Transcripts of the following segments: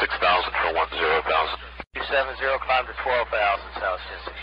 6,000 for 10,000. 270 climbed to 12,000 south 1063.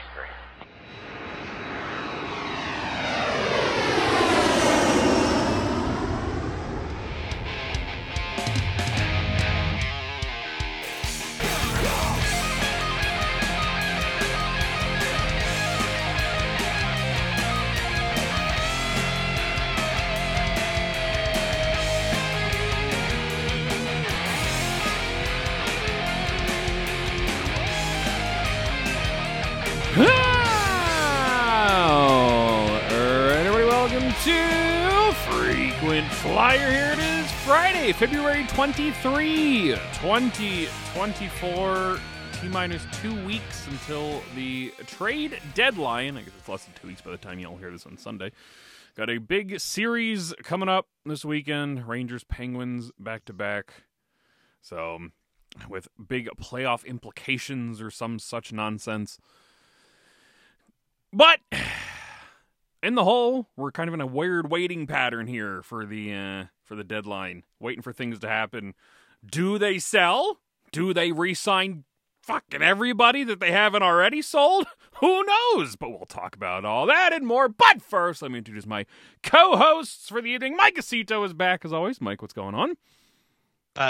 Flyer, here it is, Friday, February 23, 2024, T-minus 2 weeks until the trade deadline. I guess it's less than 2 weeks by the time y'all hear this on Sunday. Got a big series coming up this weekend, Rangers, Penguins, back-to-back, so with big playoff implications or some such nonsense. But in the whole, we're kind of in a weird waiting pattern here for the deadline, waiting for things to happen. Do they sell? Do they re-sign fucking everybody that they haven't already sold? Who knows? But we'll talk about all that and more. But first, let me introduce my co-hosts for the evening. Mike Aceto is back as always. Mike, what's going on?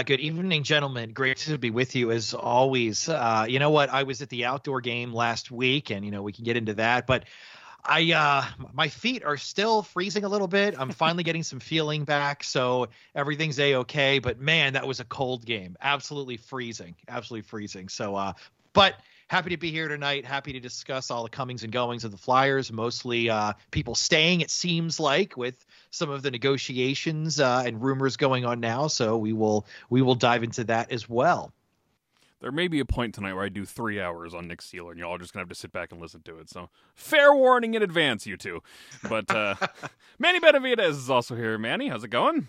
Good evening, gentlemen. Great to be with you as always. You know what? I was at the outdoor game last week, and we can get into that, but my feet are still freezing a little bit. I'm finally getting some feeling back, so everything's a-okay. But man, that was a cold game. Absolutely freezing. So, but happy to be here tonight. Happy to discuss all the comings and goings of the Flyers. Mostly people staying, it seems like, with some of the negotiations and rumors going on now. So we will dive into that as well. There may be a point tonight where I do 3 hours on Nick Seeler, and y'all are just going to have to sit back and listen to it. So fair warning in advance, you two. But Manny Benavidez is also here. Manny, how's it going?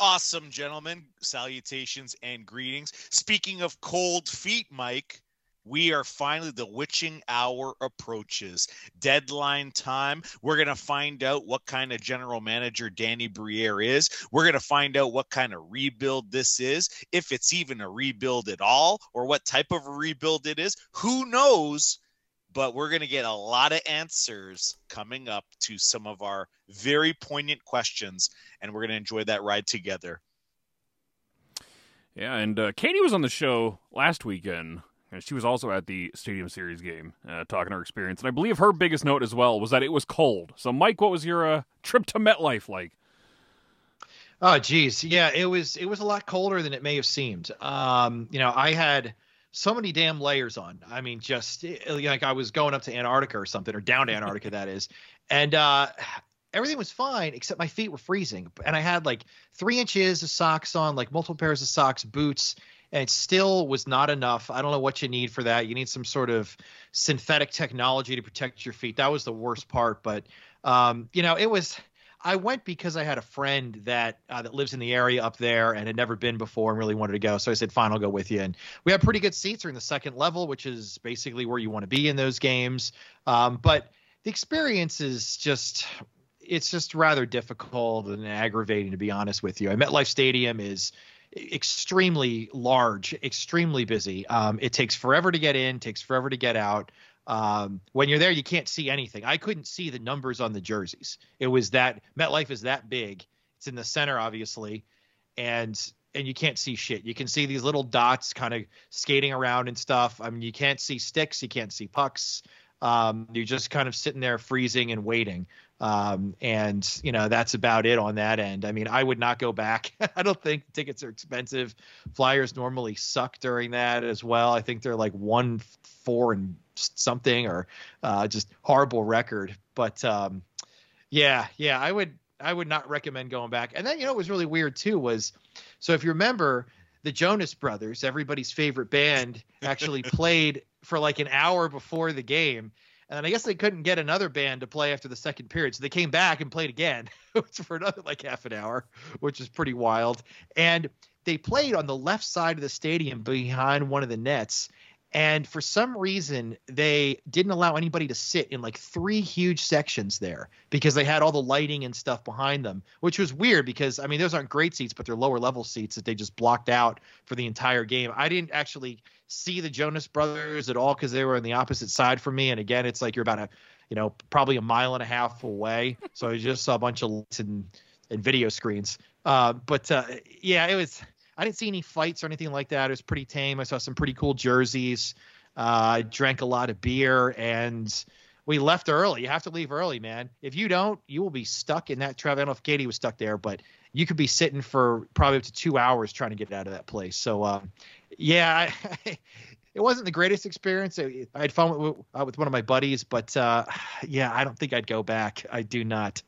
Awesome, gentlemen. Salutations and greetings. Speaking of cold feet, Mike, we are finally, the witching hour approaches. Deadline time. We're going to find out what kind of general manager Danny Briere is. We're going to find out what kind of rebuild this is, if it's even a rebuild at all, or what type of a rebuild it is. Who knows? But we're going to get a lot of answers coming up to some of our very poignant questions, and we're going to enjoy that ride together. Yeah, and Katie was on the show last weekend. And she was also at the Stadium Series game, talking her experience. And I believe her biggest note as well was that it was cold. So, Mike, what was your trip to MetLife like? Oh, geez. Yeah, it was a lot colder than it may have seemed. I had so many damn layers on. I mean, just like I was going up to Antarctica or something, or down to Antarctica, that is. And everything was fine, except my feet were freezing. And I had like 3 inches of socks on, like multiple pairs of socks, boots. And it still was not enough. I don't know what you need for that. You need some sort of synthetic technology to protect your feet. That was the worst part. But, it was – I went because I had a friend that lives in the area up there and had never been before and really wanted to go. So I said, fine, I'll go with you. And we had pretty good seats. We're in the second level, which is basically where you want to be in those games. But the experience is just – it's just rather difficult and aggravating, to be honest with you. MetLife Stadium is – extremely large, extremely busy. It takes forever to get in, takes forever to get out. When you're there, you can't see anything. I couldn't see the numbers on the jerseys. It was that MetLife is that big. It's in the center, obviously. And you can't see shit. You can see these little dots kind of skating around and stuff. I mean, you can't see sticks. You can't see pucks. You're just kind of sitting there freezing and waiting. That's about it on that end. I mean, I would not go back. I don't think tickets are expensive. Flyers normally suck during that as well. I think they're like 1-4 and something, or just horrible record. But I would not recommend going back. And then, what was really weird too was, so if you remember, the Jonas Brothers, everybody's favorite band, actually played for like an hour before the game. And I guess they couldn't get another band to play after the second period. So they came back and played again for another like half an hour, which is pretty wild. And they played on the left side of the stadium behind one of the nets. And for some reason, they didn't allow anybody to sit in like three huge sections there because they had all the lighting and stuff behind them, which was weird because, I mean, those aren't great seats, but they're lower level seats that they just blocked out for the entire game. I didn't actually see the Jonas Brothers at all because they were on the opposite side from me. And again, it's like you're about probably a mile and a half away. So I just saw a bunch of lights and video screens. It was... I didn't see any fights or anything like that. It was pretty tame. I saw some pretty cool jerseys. I drank a lot of beer, and we left early. You have to leave early, man. If you don't, you will be stuck in that traffic. I don't know if Katie was stuck there, but you could be sitting for probably up to 2 hours trying to get out of that place. So, it wasn't the greatest experience. I had fun with one of my buddies, but, I don't think I'd go back. I do not.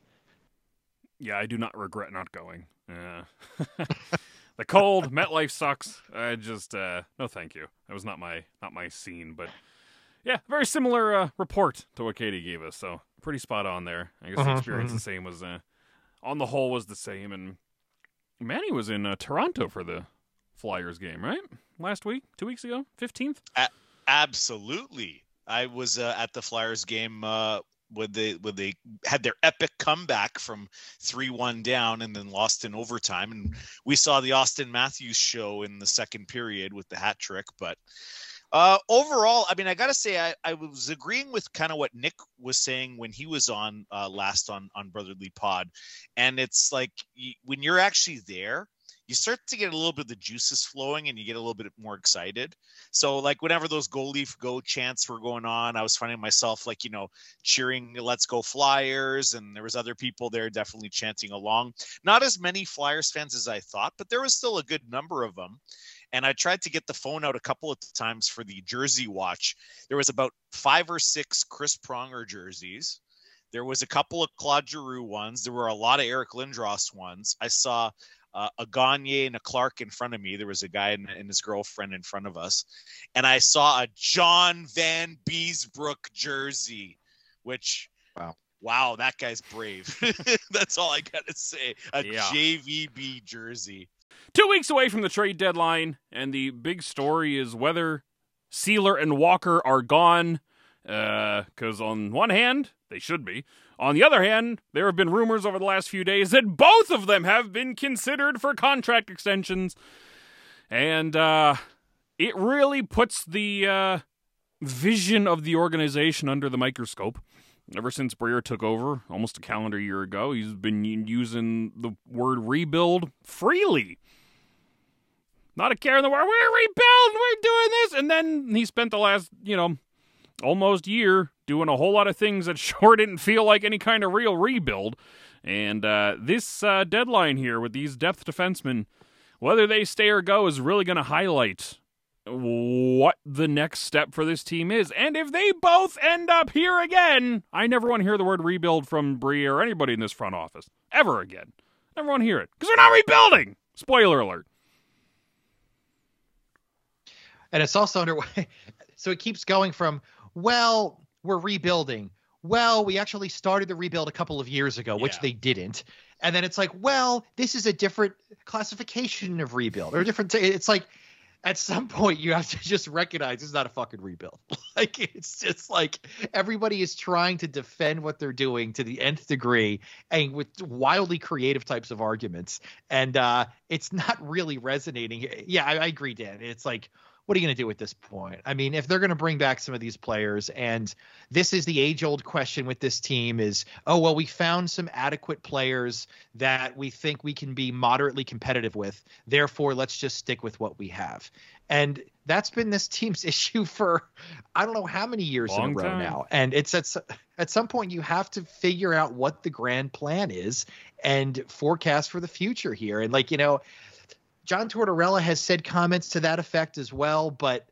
Yeah, I do not regret not going. Yeah. The cold, MetLife sucks. I just no, thank you. That was not my scene, but yeah, very similar report to what Katie gave us. So pretty spot on there. I guess the experience the same was on the whole was the same. And Manny was in Toronto for the Flyers game, right? Last week, 2 weeks ago, 15th. Absolutely, I was at the Flyers game. When they had their epic comeback from 3-1 down and then lost in overtime, and we saw the Auston Matthews show in the second period with the hat trick. But overall, I mean, I gotta say, I was agreeing with kind of what Nick was saying when he was on last on Brotherly Pod, and it's like when you're actually there, you start to get a little bit of the juices flowing and you get a little bit more excited. So like whenever those Go Leaf Go chants were going on, I was finding myself like, cheering, let's go Flyers. And there was other people there definitely chanting along. Not as many Flyers fans as I thought, but there was still a good number of them. And I tried to get the phone out a couple of times for the jersey watch. There was about 5 or 6 Chris Pronger jerseys. There was a couple of Claude Giroux ones. There were a lot of Eric Lindros ones. I saw a Gagne and a Clark in front of me. There was a guy and his girlfriend in front of us. And I saw a John Vanbiesbrouck jersey, which, wow, that guy's brave. That's all I got to say. JVB jersey. 2 weeks away from the trade deadline, and the big story is whether Seeler and Walker are gone. Because on one hand, they should be. On the other hand, there have been rumors over the last few days that both of them have been considered for contract extensions. And it really puts the vision of the organization under the microscope. Ever since Briere took over almost a calendar year ago, he's been using the word rebuild freely. Not a care in the world. We're rebuilding. We're doing this. And then he spent the last, almost year doing a whole lot of things that sure didn't feel like any kind of real rebuild. And this deadline here with these depth defensemen, whether they stay or go, is really going to highlight what the next step for this team is. And if they both end up here again, I never want to hear the word rebuild from Briere or anybody in this front office ever again. Never want to hear it because they're not rebuilding. Spoiler alert. And it's also underway. So it keeps going from, well, we're rebuilding. Well, we actually started the rebuild a couple of years ago, which they didn't. And then it's like, well, this is a different classification of rebuild or different. It's like at some point you have to just recognize it's not a fucking rebuild. Like it's just like everybody is trying to defend what they're doing to the nth degree and with wildly creative types of arguments. And it's not really resonating. Yeah, I agree, Dan. It's like, what are you going to do at this point? I mean, if they're going to bring back some of these players, and this is the age-old question with this team is, oh, well, we found some adequate players that we think we can be moderately competitive with. Therefore, let's just stick with what we have. And that's been this team's issue for I don't know how many years in a row now. And it's at some point you have to figure out what the grand plan is and forecast for the future here. And like, John Tortorella has said comments to that effect as well, but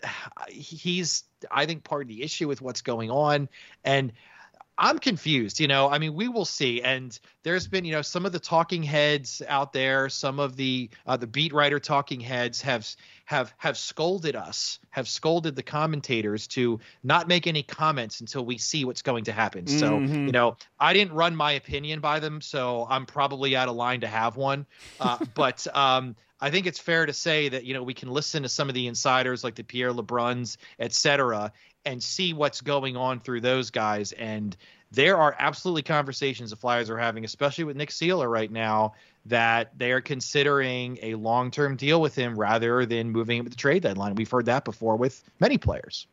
he's, I think, part of the issue with what's going on. And I'm confused, I mean, we will see. And there's been, some of the talking heads out there, some of the beat writer talking heads have scolded us, have scolded the commentators to not make any comments until we see what's going to happen. Mm-hmm. So, I didn't run my opinion by them, so I'm probably out of line to have one. But I think it's fair to say that, you know, we can listen to some of the insiders like the Pierre LeBruns, et cetera, and see what's going on through those guys. And there are absolutely conversations the Flyers are having, especially with Nick Seeler right now, that they are considering a long-term deal with him rather than moving him at the trade deadline. We've heard that before with many players.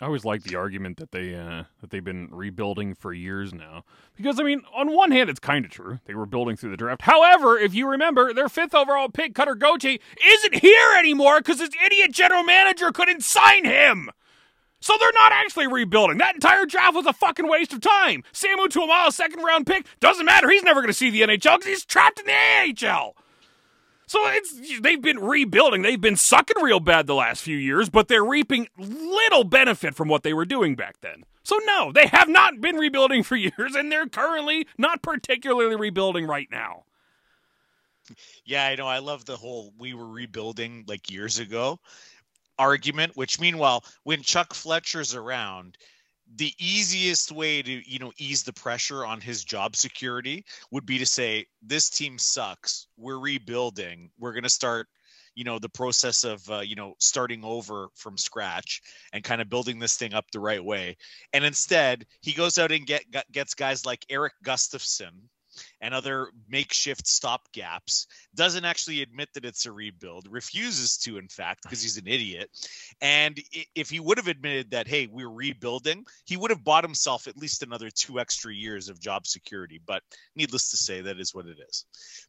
I always like the argument that they've been rebuilding for years now, because I mean, on one hand, it's kind of true. They were building through the draft. However, if you remember, their 5th overall pick, Cutter Gauthier, isn't here anymore because his idiot general manager couldn't sign him. So they're not actually rebuilding. That entire draft was a fucking waste of time. Samu Tuomala's 2nd round pick doesn't matter. He's never going to see the NHL because he's trapped in the AHL. So they've been rebuilding. They've been sucking real bad the last few years, but they're reaping little benefit from what they were doing back then. So no, they have not been rebuilding for years, and they're currently not particularly rebuilding right now. Yeah, I know. I love the whole "we were rebuilding like years ago" argument, which meanwhile, when Chuck Fletcher's around, the easiest way to, you know, ease the pressure on his job security would be to say, this team sucks, we're rebuilding, we're going to start, you know, the process of, you know, starting over from scratch and kind of building this thing up the right way. And instead, he goes out and gets guys like Eric Gustafson and other makeshift stopgaps, doesn't actually admit that it's a rebuild, refuses to, in fact, because he's an idiot. And if he would have admitted that, hey, we're rebuilding, he would have bought himself at least another 2 extra years of job security. But needless to say, that is what it is.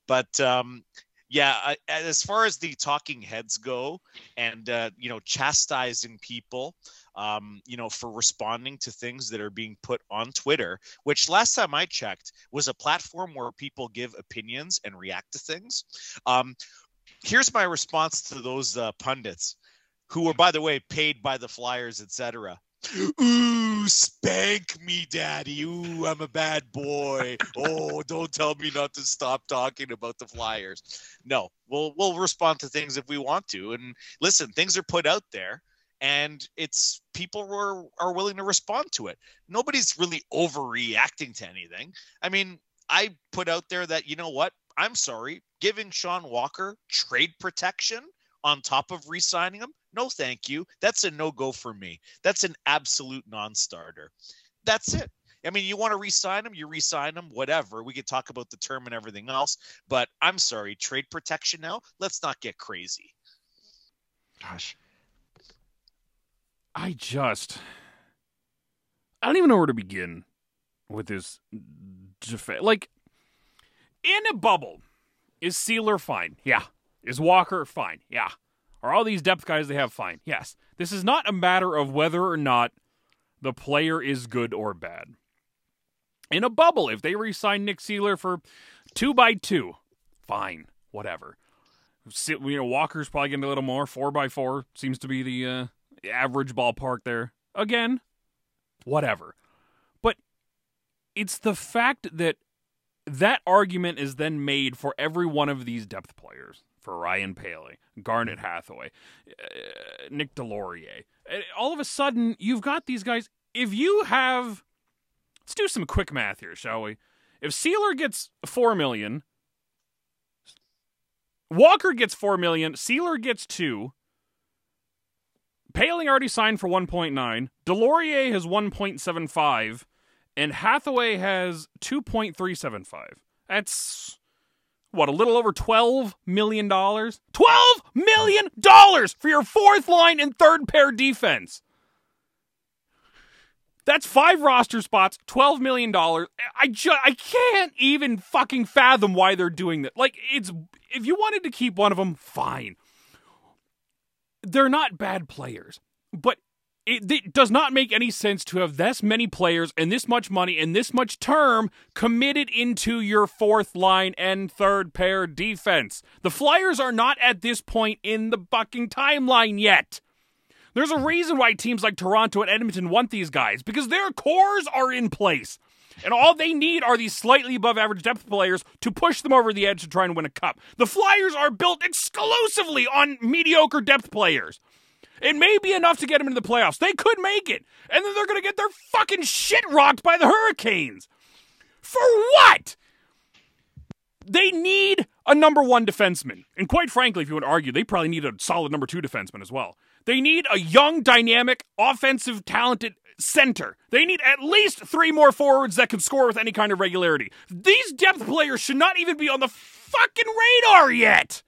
But as far as the talking heads go and, you know, chastising people, you know, for responding to things that are being put on Twitter, which last time I checked was a platform where people give opinions and react to things. Here's my response to those pundits who were, by the way, paid by the Flyers, etc. Ooh, spank me, daddy. Ooh, I'm a bad boy. Oh, don't tell me not to stop talking about the Flyers. No, we'll respond to things if we want to. And listen, things are put out there, and it's people are willing to respond to it. Nobody's really overreacting to anything. I mean, I put out there that, you know what? I'm sorry. Giving Sean Walker trade protection on top of re-signing him? No, thank you. That's a no-go for me. That's an absolute non-starter. That's it. I mean, you want to re-sign him, you re-sign him, whatever. We could talk about the term and everything else, but I'm sorry, trade protection now? Let's not get crazy. Gosh. I don't even know where to begin with this. Like, in a bubble, is Seeler fine? Yeah. Is Walker fine? Yeah. Are all these depth guys they have fine? Yes. This is not a matter of whether or not the player is good or bad. In a bubble, if they re-sign Nick Seeler for 2x2, fine, whatever. You know, Walker's probably getting a little more. 4x4 seems to be the average ballpark there. Again, whatever. But it's the fact that that argument is then made for every one of these depth players. For Ryan Paley, Garnet Hathaway, Nick Delorier. All of a sudden, you've got these guys. If you have... Let's do some quick math here, shall we? If Seeler gets $4 million, Walker gets $4 million, Seeler gets $2 million, Paley already signed for $1.9 million. Delorier has $1.75 million, and Hathaway has $2.375 million. That's a little over $12 million? $12 million for your 4th line and 3rd pair defense. That's 5 roster spots, $12 million. I can't even fucking fathom why they're doing that. Like, it's if you wanted to keep one of them, fine. They're not bad players, but it does not make any sense to have this many players and this much money and this much term committed into your 4th line and 3rd pair defense. The Flyers are not at this point in the fucking timeline yet. There's a reason why teams like Toronto and Edmonton want these guys, because their cores are in place. And all they need are these slightly above average depth players to push them over the edge to try and win a cup. The Flyers are built exclusively on mediocre depth players. It may be enough to get them into the playoffs. They could make it. And then they're going to get their fucking shit rocked by the Hurricanes. For what? They need a number one defenseman. And quite frankly, if you would argue, they probably need a solid number two defenseman as well. They need a young, dynamic, offensive, talented center. They need at least three more forwards that can score with any kind of regularity. These depth players should not even be on the fucking radar yet.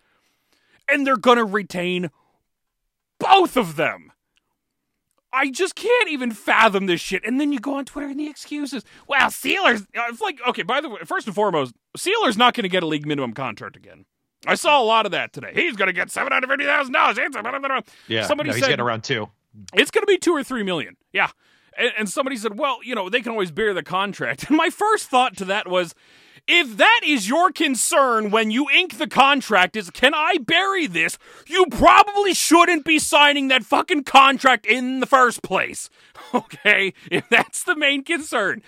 And they're going to retain both of them. I just can't even fathom this shit. And then you go on Twitter and the excuses. Well, Seeler's... It's like, okay, by the way, first and foremost, Seeler's not going to get a league minimum contract again. I saw a lot of that today. He's going to get $750,000. Yeah, somebody said, he's getting around two. It's going to be $2 or $3 million. Yeah. And somebody said, well, you know, they can always bear the contract. And my first thought to that was, if that is your concern when you ink the contract is, can I bury this? You probably shouldn't be signing that fucking contract in the first place. Okay? If that's the main concern.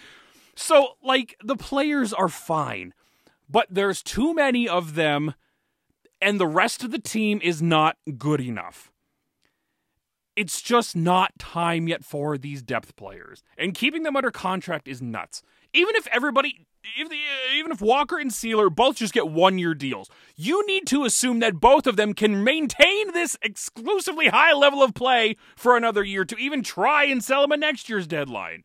So, like, the players are fine, but there's too many of them, and the rest of the team is not good enough. It's just not time yet for these depth players, and keeping them under contract is nuts. Even if everybody... Even if Walker and Seeler both just get one-year deals, you need to assume that both of them can maintain this exclusively high level of play for another year to even try and sell them at next year's deadline.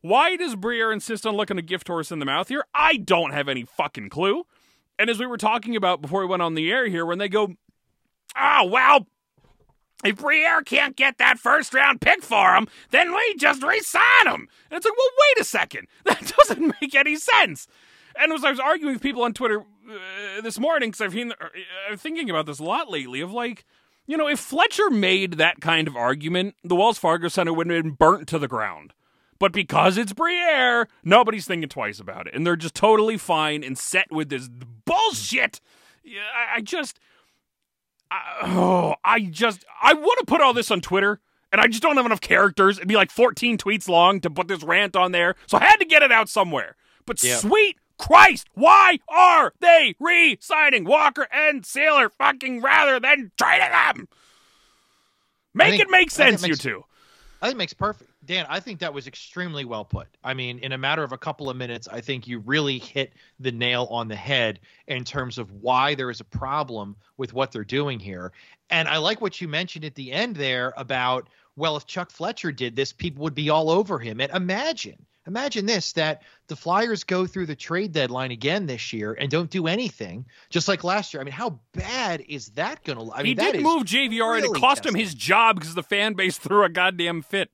Why does Briere insist on looking a gift horse in the mouth here? I don't have any fucking clue. And as we were talking about before we went on the air here, when they go, oh, well, if Briere can't get that first-round pick for him, then we just re-sign him. And it's like, well, wait a second. That doesn't make any sense. And as I was arguing with people on Twitter this morning, because I've been thinking about this a lot lately, of like, you know, if Fletcher made that kind of argument, the Wells Fargo Center would have been burnt to the ground. But because it's Briere, nobody's thinking twice about it. And they're just totally fine and set with this bullshit. I want to put all this on Twitter, and I just don't have enough characters. It'd be like 14 tweets long to put this rant on there, so I had to get it out somewhere. But Sweet Christ, why are they re-signing Walker and Seeler fucking rather than trading them? It make sense, you two. I think it makes perfect. Dan, I think that was extremely well put. I mean, in a matter of a couple of minutes, I think you really hit the nail on the head in terms of why there is a problem with what they're doing here. And I like what you mentioned at the end there about, well, if Chuck Fletcher did this, people would be all over him. And imagine this, that the Flyers go through the trade deadline again this year and don't do anything, just like last year. I mean, how bad is that going to look? I mean, he did move JVR, and it cost him his job because the fan base threw a goddamn fit.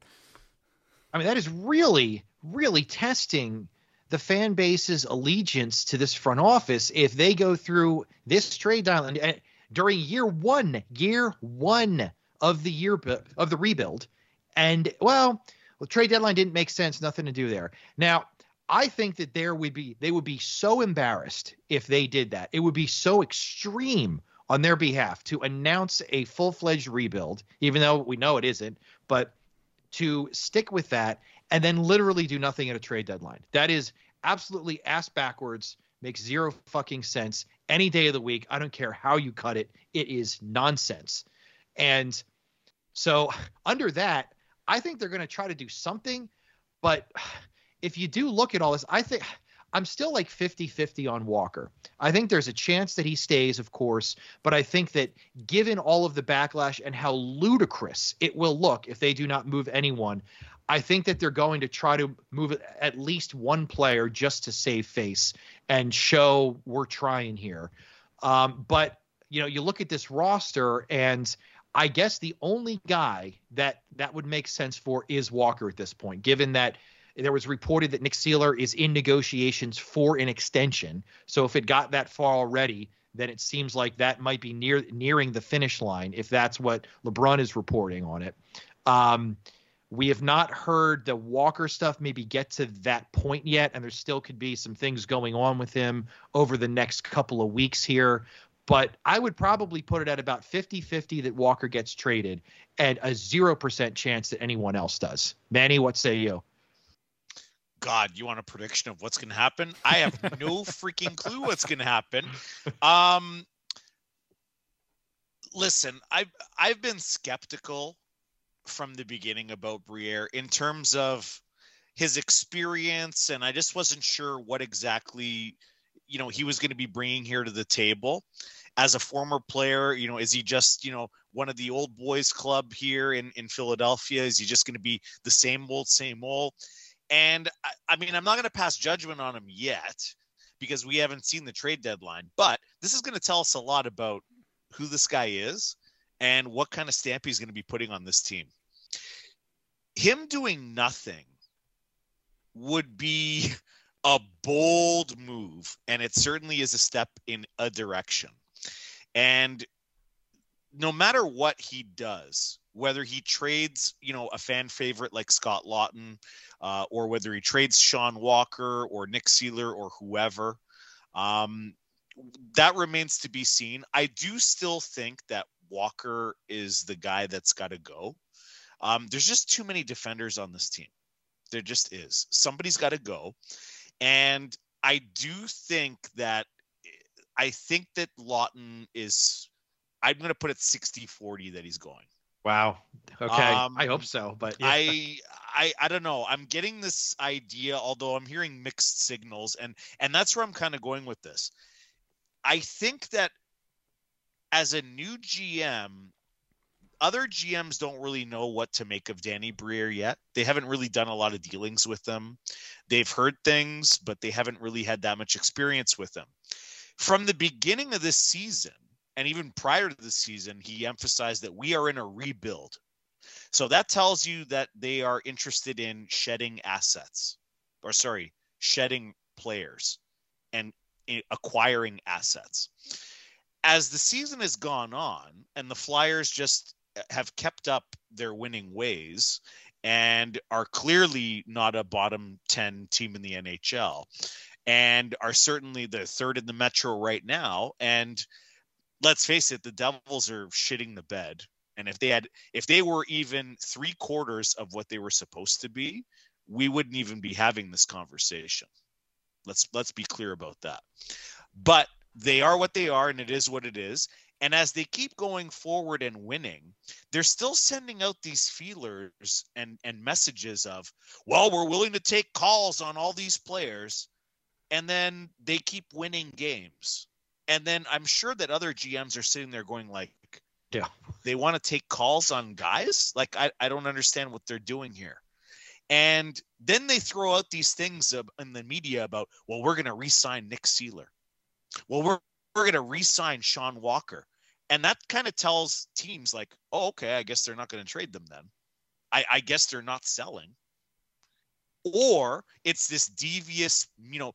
I mean, that is really, really testing the fan base's allegiance to this front office if they go through this trade deadline during year one of the rebuild. And, well, trade deadline didn't make sense. Nothing to do there. Now, I think that they would be so embarrassed if they did that. It would be so extreme on their behalf to announce a full-fledged rebuild, even though we know it isn't, but to stick with that and then literally do nothing at a trade deadline. That is absolutely ass backwards, makes zero fucking sense any day of the week. I don't care how you cut it. It is nonsense. And so under that, I think they're going to try to do something, but if you do look at all this, I think I'm still like 50-50 on Walker. I think there's a chance that he stays, of course, but I think that given all of the backlash and how ludicrous it will look if they do not move anyone, I think that they're going to try to move at least one player just to save face and show we're trying here. But, you know, you look at this roster and – I guess the only guy that would make sense for is Walker at this point, given that there was reported that Nick Seeler is in negotiations for an extension. So if it got that far already, then it seems like that might be nearing the finish line, if that's what LeBron is reporting on it. We have not heard the Walker stuff maybe get to that point yet, and there still could be some things going on with him over the next couple of weeks here. But I would probably put it at about 50-50 that Walker gets traded and a 0% chance that anyone else does. Manny, what say you? God, you want a prediction of what's going to happen? I have no freaking clue what's going to happen. Listen, I've been skeptical from the beginning about Briere in terms of his experience, and I just wasn't sure what exactly – you know, he was going to be bringing here to the table as a former player. You know, is he just, you know, one of the old boys club here in Philadelphia? Is he just going to be the same old? And I mean, I'm not going to pass judgment on him yet because we haven't seen the trade deadline, but this is going to tell us a lot about who this guy is and what kind of stamp he's going to be putting on this team. Him doing nothing would be a bold move, and it certainly is a step in a direction. And no matter what he does, whether he trades, you know, a fan favorite like Scott Laughton, or whether he trades Sean Walker or Nick Seeler or whoever, that remains to be seen. I do still think that Walker is the guy that's got to go. There's just too many defenders on this team. There just is. Somebody's got to go. And I think that Laughton is, I'm going to put it 60-40 that he's going. Wow. Okay. I hope so, but yeah. I don't know. I'm getting this idea, although I'm hearing mixed signals, and that's where I'm kind of going with this. I think that as a new GM, other GMs don't really know what to make of Danny Briere yet. They haven't really done a lot of dealings with them. They've heard things, but they haven't really had that much experience with them. From the beginning of this season, and even prior to the season, he emphasized that we are in a rebuild. So that tells you that they are interested in shedding players and acquiring assets. As the season has gone on and the Flyers just have kept up their winning ways and are clearly not a bottom 10 team in the NHL and are certainly the third in the Metro right now. And let's face it, the Devils are shitting the bed. And if they were even 3/4 of what they were supposed to be, we wouldn't even be having this conversation. Let's be clear about that. But they are what they are, and it is what it is. And as they keep going forward and winning, they're still sending out these feelers and messages of, well, we're willing to take calls on all these players. And then they keep winning games. And then I'm sure that other GMs are sitting there going like, yeah, they want to take calls on guys? Like, I don't understand what they're doing here. And then they throw out these things in the media about, well, we're going to re-sign Nick Seeler. Well, we're going to re-sign Sean Walker. And that kind of tells teams like, oh, okay, I guess they're not going to trade them then. I guess they're not selling. Or it's this devious, you know,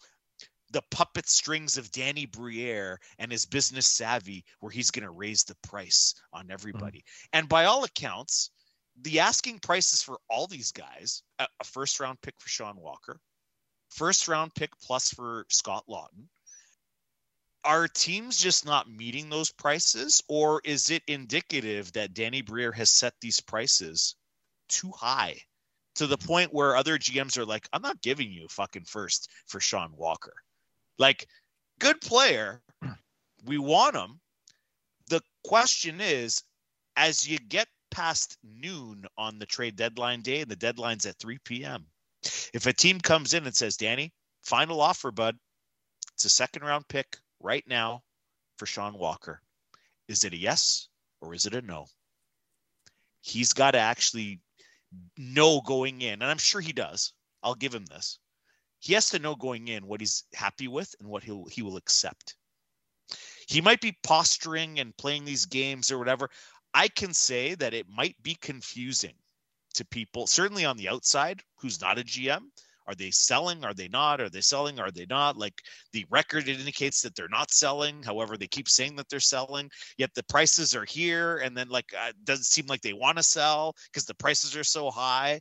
the puppet strings of Danny Briere and his business savvy where he's going to raise the price on everybody. Mm-hmm. And by all accounts, the asking prices for all these guys, a first-round pick for Sean Walker, first-round pick plus for Scott Laughton, are teams just not meeting those prices, or is it indicative that Danny Briere has set these prices too high to the point where other GMs are like, I'm not giving you fucking first for Sean Walker. Like, good player. We want him. The question is, as you get past noon on the trade deadline day, and the deadline's at 3 p.m., if a team comes in and says, Danny, final offer, bud, it's a second-round pick right now for Sean Walker, is it a yes or is it a no? He's got to actually know going in, and I'm sure he does. I'll give him this. He has to know going in what he's happy with and what he will accept. He might be posturing and playing these games or whatever. I can say that it might be confusing to people, certainly on the outside, who's not a GM. Are they selling? Are they not? Are they selling? Are they not? Like, the record indicates that they're not selling. However, they keep saying that they're selling, yet the prices are here. And then, like, it doesn't seem like they want to sell because the prices are so high.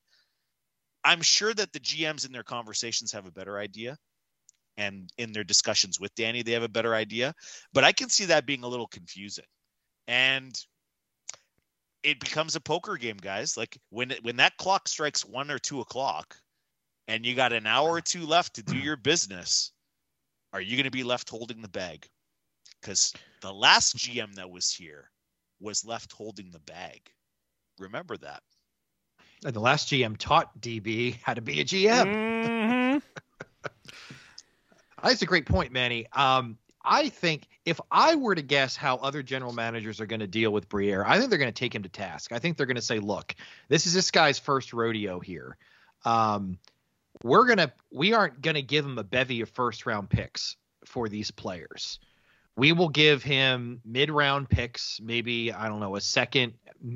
I'm sure that the GMs in their conversations have a better idea. And in their discussions with Danny, they have a better idea. But I can see that being a little confusing. And it becomes a poker game, guys. Like, when that clock strikes 1 or 2 o'clock, and you got an hour or two left to do your business, are you going to be left holding the bag? Because the last GM that was here was left holding the bag. Remember that. And the last GM taught DB how to be a GM. Mm-hmm. That's a great point, Manny. I think if I were to guess how other general managers are going to deal with Briere, I think they're going to take him to task. I think they're going to say, look, this is this guy's first rodeo here. We aren't going to give him a bevy of first round picks for these players. We will give him mid-round picks, maybe, I don't know, a second.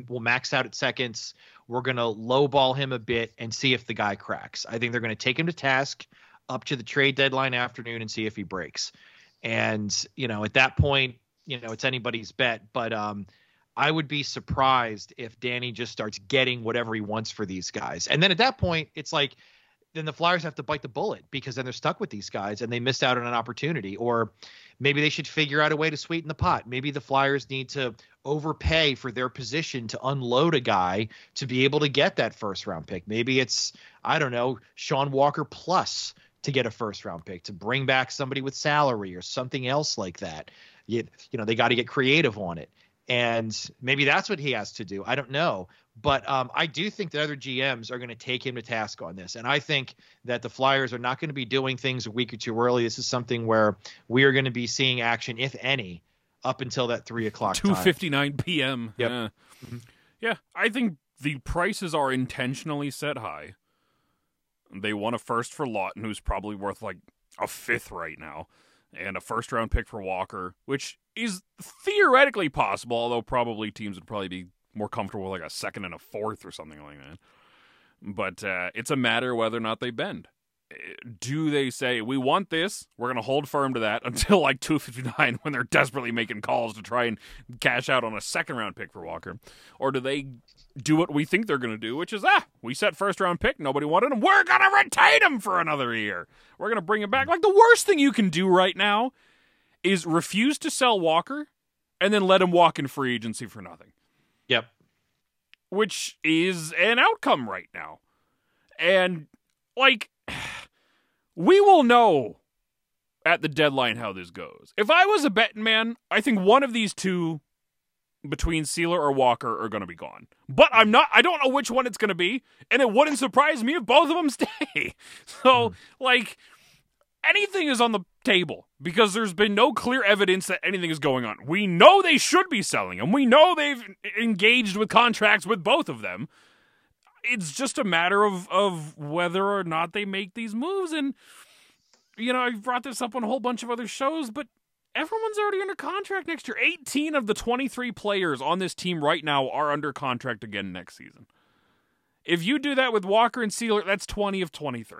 We'll max out at seconds. We're going to lowball him a bit and see if the guy cracks. I think they're going to take him to task up to the trade deadline afternoon and see if he breaks. And, you know, at that point, you know, it's anybody's bet. But I would be surprised if Danny just starts getting whatever he wants for these guys. And then at that point, it's like, then the Flyers have to bite the bullet, because then they're stuck with these guys and they missed out on an opportunity. Or maybe they should figure out a way to sweeten the pot. Maybe the Flyers need to overpay for their position to unload a guy to be able to get that first round pick. Maybe it's, I don't know, Sean Walker plus to get a first round pick, to bring back somebody with salary or something else like that. You know, they got to get creative on it. And maybe that's what he has to do. I don't know. But I do think that other GMs are going to take him to task on this. And I think that the Flyers are not going to be doing things a week or two early. This is something where we are going to be seeing action, if any, up until that 3 o'clock 2:59 p.m. Yep. Yeah. Mm-hmm. Yeah, I think the prices are intentionally set high. They want a first for Laughton, who's probably worth like a fifth right now, and a first-round pick for Walker, which is theoretically possible, although probably teams would probably be more comfortable with like a second and a fourth or something like that. But it's a matter whether or not they bend. Do they say, we want this, we're going to hold firm to that until like 2:59 when they're desperately making calls to try and cash out on a second-round pick for Walker? Or do they do what we think they're going to do, which is, we set first-round pick, nobody wanted him, we're going to retain him for another year. We're going to bring him back. Like, the worst thing you can do right now is refuse to sell Walker and then let him walk in free agency for nothing. Yep. Which is an outcome right now. And, like, we will know at the deadline how this goes. If I was a betting man, I think one of these two, between Seeler or Walker, are going to be gone. But I don't know which one it's going to be, and it wouldn't surprise me if both of them stay. So, like, anything is on the table, because there's been no clear evidence that anything is going on. We know they should be selling them. We know they've engaged with contracts with both of them. It's just a matter of whether or not they make these moves. And, you know, I've brought this up on a whole bunch of other shows, but everyone's already under contract next year. 18 of the 23 players on this team right now are under contract again next season. If you do that with Walker and Seeler, that's 20 of 23.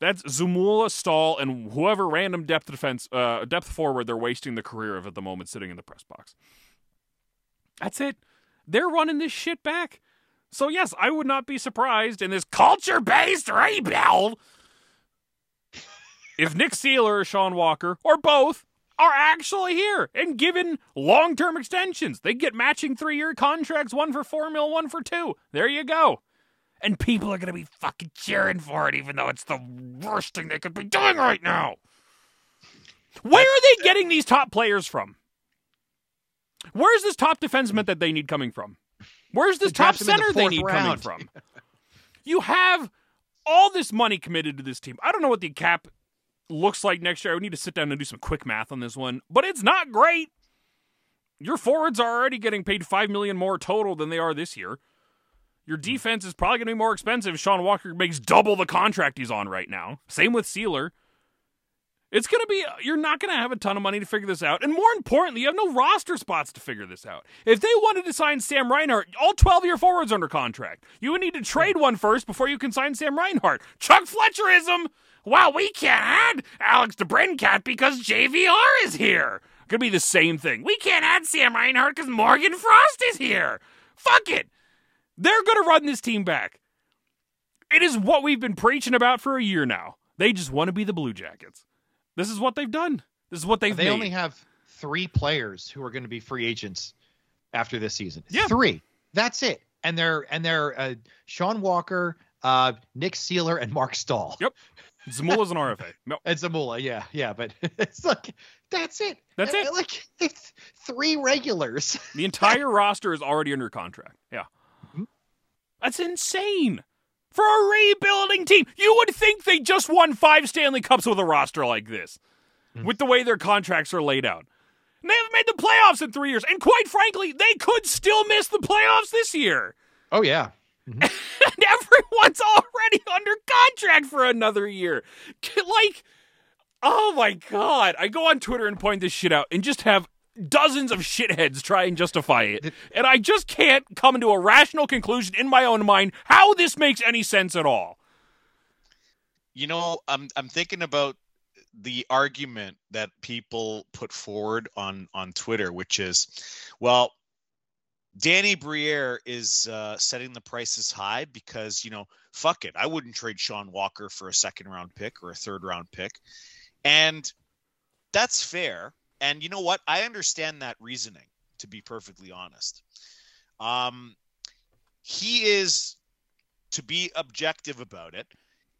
That's Zamula, Staal, and whoever random depth forward they're wasting the career of at the moment sitting in the press box. That's it. They're running this shit back. So, yes, I would not be surprised in this culture-based rebuild if Nick Seeler or Sean Walker, or both, are actually here and given long-term extensions. They get matching 3-year contracts, one for $4 million, one for $2 million. There you go. And people are going to be fucking cheering for it, even though it's the worst thing they could be doing right now. Where are they getting these top players from? Where's this top defenseman that they need coming from? Where's this top center they need coming from? You have all this money committed to this team. I don't know what the cap looks like next year. I would need to sit down and do some quick math on this one, but it's not great. Your forwards are already getting paid $5 million more total than they are this year. Your defense is probably going to be more expensive. Sean Walker makes double the contract he's on right now. Same with Seeler. It's going to be, you're not going to have a ton of money to figure this out. And more importantly, you have no roster spots to figure this out. If they wanted to sign Sam Reinhart, all 12-year forwards under contract. You would need to trade one first before you can sign Sam Reinhart. Chuck Fletcherism. Wow, we can't add Alex DeBrincat because JVR is here. Going to be the same thing. We can't add Sam Reinhart because Morgan Frost is here. Fuck it. They're going to run this team back. It is what we've been preaching about for a year now. They just want to be the Blue Jackets. This is what they've done. This is what they've made. They only have 3 players who are going to be free agents after this season. Yeah. 3. That's it. And they're Sean Walker, Nick Seeler, and Marc Staal. Yep. Zamula's an RFA. No. And Zamula, yeah, but it's like, that's it. That's it. Like, it's 3 regulars. The entire roster is already under contract. Yeah. That's insane. for a rebuilding team. You would think they just won 5 Stanley Cups with a roster like this, with the way their contracts are laid out. And they haven't made the playoffs in 3 years. And quite frankly, they could still miss the playoffs this year. Oh, yeah. Mm-hmm. And everyone's already under contract for another year. Like, oh, my God. I go on Twitter and point this shit out and just have dozens of shitheads try and justify it. And I just can't come to a rational conclusion in my own mind how this makes any sense at all. You know, I'm thinking about the argument that people put forward on Twitter, which is, well, Danny Briere is setting the prices high because, you know, fuck it. I wouldn't trade Sean Walker for a second-round pick or a third-round pick. And that's fair. And you know what? I understand that reasoning, to be perfectly honest. He is, to be objective about it,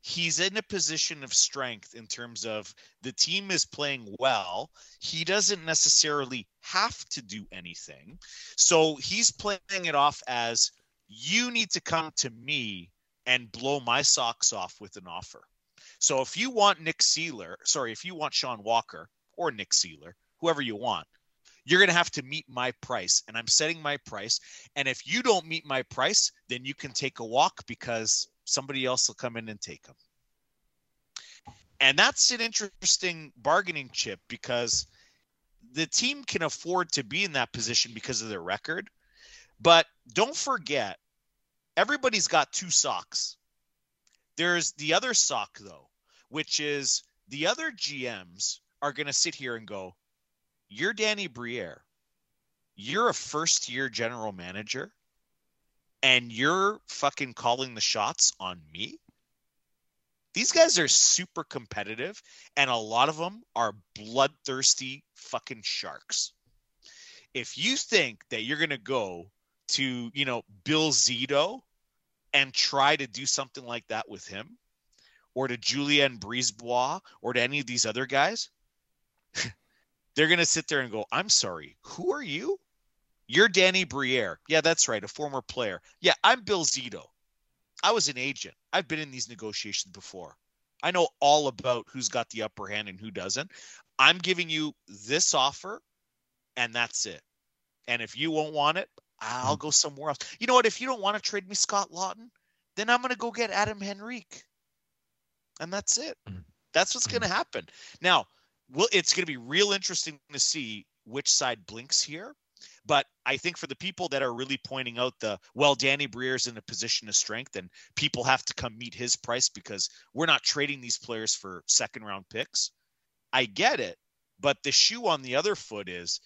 he's in a position of strength in terms of the team is playing well. He doesn't necessarily have to do anything. So he's playing it off as, you need to come to me and blow my socks off with an offer. So if you want if you want Sean Walker or Nick Seeler, whoever you want, you're going to have to meet my price, and I'm setting my price. And if you don't meet my price, then you can take a walk because somebody else will come in and take them. And that's an interesting bargaining chip because the team can afford to be in that position because of their record. But don't forget, everybody's got 2 socks. There's the other sock, though, which is the other GMs are going to sit here and go, you're Danny Briere. You're a first-year general manager. And you're fucking calling the shots on me? These guys are super competitive, and a lot of them are bloodthirsty fucking sharks. If you think that you're going to go to, you know, Bill Zito and try to do something like that with him, or to Julien Brisebois, or to any of these other guys, they're going to sit there and go, I'm sorry, who are you? You're Danny Briere. Yeah, that's right. A former player. Yeah, I'm Bill Zito. I was an agent. I've been in these negotiations before. I know all about who's got the upper hand and who doesn't. I'm giving you this offer, and that's it. And if you won't want it, I'll go somewhere else. You know what? If you don't want to trade me Scott Laughton, then I'm going to go get Adam Henrique. And that's it. That's what's going to happen. Now, it's going to be real interesting to see which side blinks here. But I think for the people that are really pointing out Danny Briere's in a position of strength and people have to come meet his price because we're not trading these players for second-round picks, I get it. But the shoe on the other foot is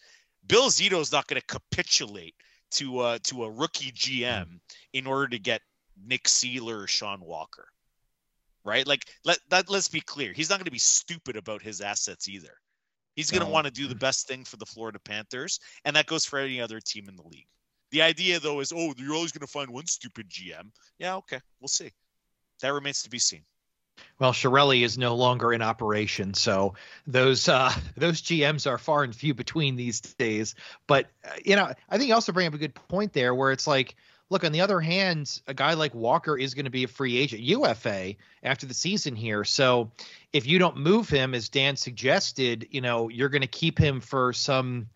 Bill Zito's not going to capitulate to a rookie GM in order to get Nick Seeler or Sean Walker, right? Like, let's be clear. He's not going to be stupid about his assets either. He's going to want to do the best thing for the Florida Panthers, and that goes for any other team in the league. The idea, though, is, you're always going to find one stupid GM. Yeah, okay, we'll see. That remains to be seen. Well, Chiarelli is no longer in operation, so those GMs are far and few between these days. But, I think you also bring up a good point there where it's like, look, on the other hand, a guy like Walker is going to be a free agent, UFA, after the season here. So if you don't move him, as Dan suggested, you're going to keep him for some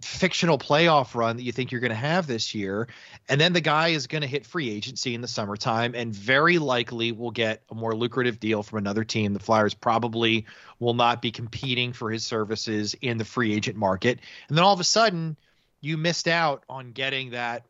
fictional playoff run that you think you're going to have this year. And then the guy is going to hit free agency in the summertime and very likely will get a more lucrative deal from another team. The Flyers probably will not be competing for his services in the free agent market. And then all of a sudden, you missed out on getting that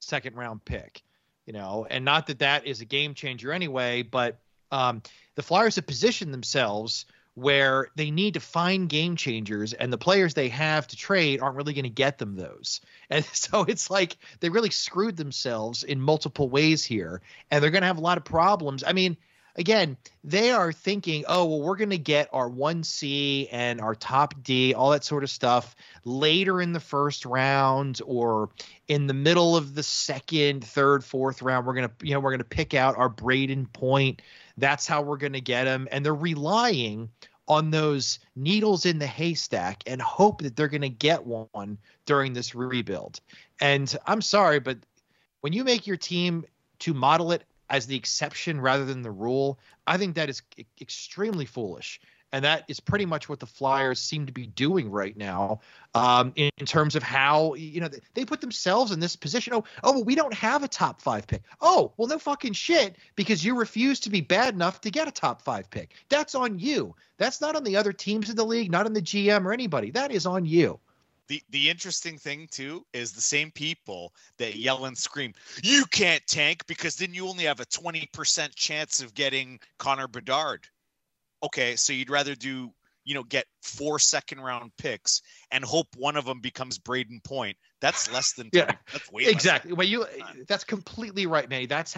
second-round pick, and not that is a game-changer anyway, but the Flyers have positioned themselves where they need to find game-changers, and the players they have to trade aren't really going to get them those. And so it's like they really screwed themselves in multiple ways here, and they're going to have a lot of problems. I mean, again, they are thinking, we're going to get our 1C and our top D, all that sort of stuff later in the first round or in the middle of the second, third, fourth round. We're going to pick out our Braden Point. That's how we're going to get them. And they're relying on those needles in the haystack and hope that they're going to get one during this rebuild. And I'm sorry, but when you make your team to model it as the exception rather than the rule, I think that is extremely foolish. And that is pretty much what the Flyers seem to be doing right now in terms of how, you know, they put themselves in this position. Oh, well, we don't have a top five pick. Oh, well, no fucking shit, because you refuse to be bad enough to get a top five pick. That's on you. That's not on the other teams in the league, not on the GM or anybody. That is on you. The interesting thing, too, is the same people that yell and scream, you can't tank because then you only have a 20% chance of getting Connor Bedard. Okay, so you'd rather do, you know, get 4 second-round picks and hope one of them becomes Braden Point. That's less than 20. Yeah, that's way exactly. Well, that's completely right, Manny. That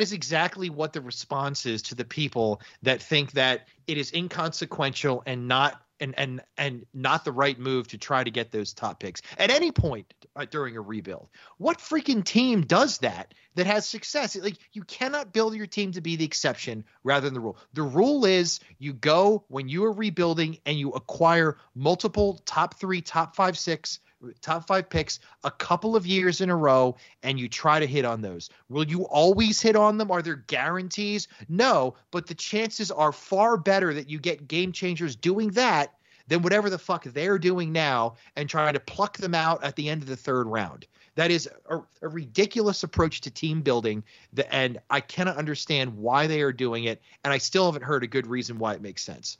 is exactly what the response is to the people that think that it is inconsequential and not the right move to try to get those top picks at any point during a rebuild. What freaking team does that has success? Like, you cannot build your team to be the exception rather than the rule. The rule is you go when you are rebuilding and you acquire multiple top 3, top 5, 6, top 5 picks a couple of years in a row, and you try to hit on those. Will you always hit on them? Are there guarantees? No, but the chances are far better that you get game changers doing that than whatever the fuck they're doing now and trying to pluck them out at the end of the third round. That is a ridiculous approach to team building, and I cannot understand why they are doing it, and I still haven't heard a good reason why it makes sense.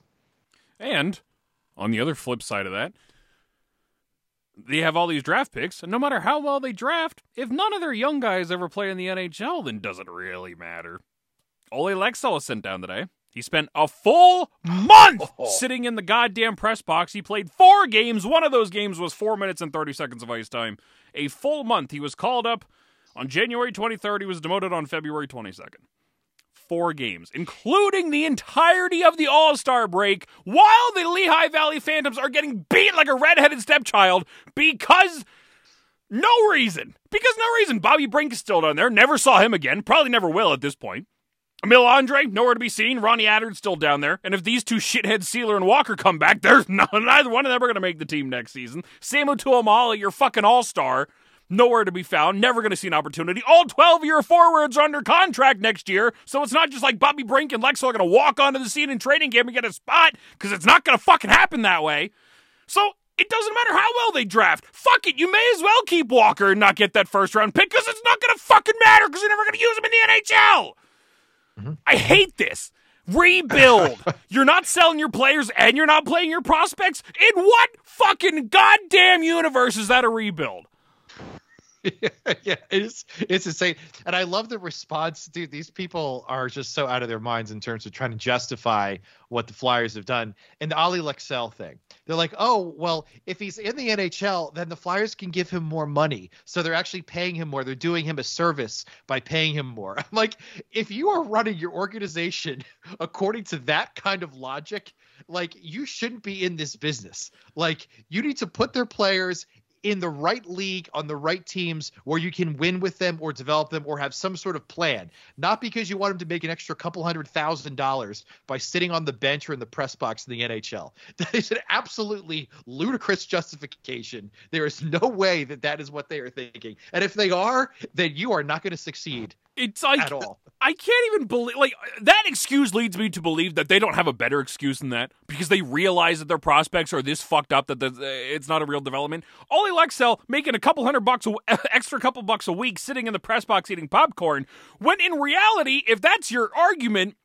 And on the other flip side of that, they have all these draft picks, and no matter how well they draft, if none of their young guys ever play in the NHL, then does it really matter? Olle Lycksell was sent down today. He spent a full month sitting in the goddamn press box. He played 4 games. One of those games was 4 minutes and 30 seconds of ice time. A full month. He was called up on January 23rd. He was demoted on February 22nd. 4 games, including the entirety of the All-Star break, while the Lehigh Valley Phantoms are getting beat like a redheaded stepchild because no reason. Because no reason. Bobby Brink is still down there. Never saw him again. Probably never will at this point. Emil Andrae, nowhere to be seen. Ronnie Attard still down there. And if these two shitheads, Seeler and Walker, come back, there's neither one of them are going to make the team next season. Samu Tuomala, your fucking All-Star, nowhere to be found, never going to see an opportunity. All 12-year forwards are under contract next year, so it's not just like Bobby Brink and Lycksell are going to walk onto the scene in training camp and get a spot, because it's not going to fucking happen that way. So it doesn't matter how well they draft. Fuck it, you may as well keep Walker and not get that first-round pick, because it's not going to fucking matter, because you're never going to use him in the NHL. Mm-hmm. I hate this. Rebuild. You're not selling your players and you're not playing your prospects? In what fucking goddamn universe is that a rebuild? Yeah, it's insane. And I love the response. Dude, these people are just so out of their minds in terms of trying to justify what the Flyers have done. And the Olle Lycksell thing, they're like, oh, well, if he's in the NHL, then the Flyers can give him more money. So they're actually paying him more. They're doing him a service by paying him more. I'm like, if you are running your organization according to that kind of logic, like, you shouldn't be in this business. Like, you need to put their players in the right league on the right teams where you can win with them or develop them or have some sort of plan, not because you want them to make an extra $200,000 by sitting on the bench or in the press box in the NHL. That is an absolutely ludicrous justification. There is no way that is what they are thinking. And if they are, then you are not going to succeed. It's like, at all. I can't even believe, like, that excuse leads me to believe that they don't have a better excuse than that, because they realize that their prospects are this fucked up that it's not a real development. Olle Lycksell making a extra couple bucks a week sitting in the press box eating popcorn, when in reality, if that's your argument,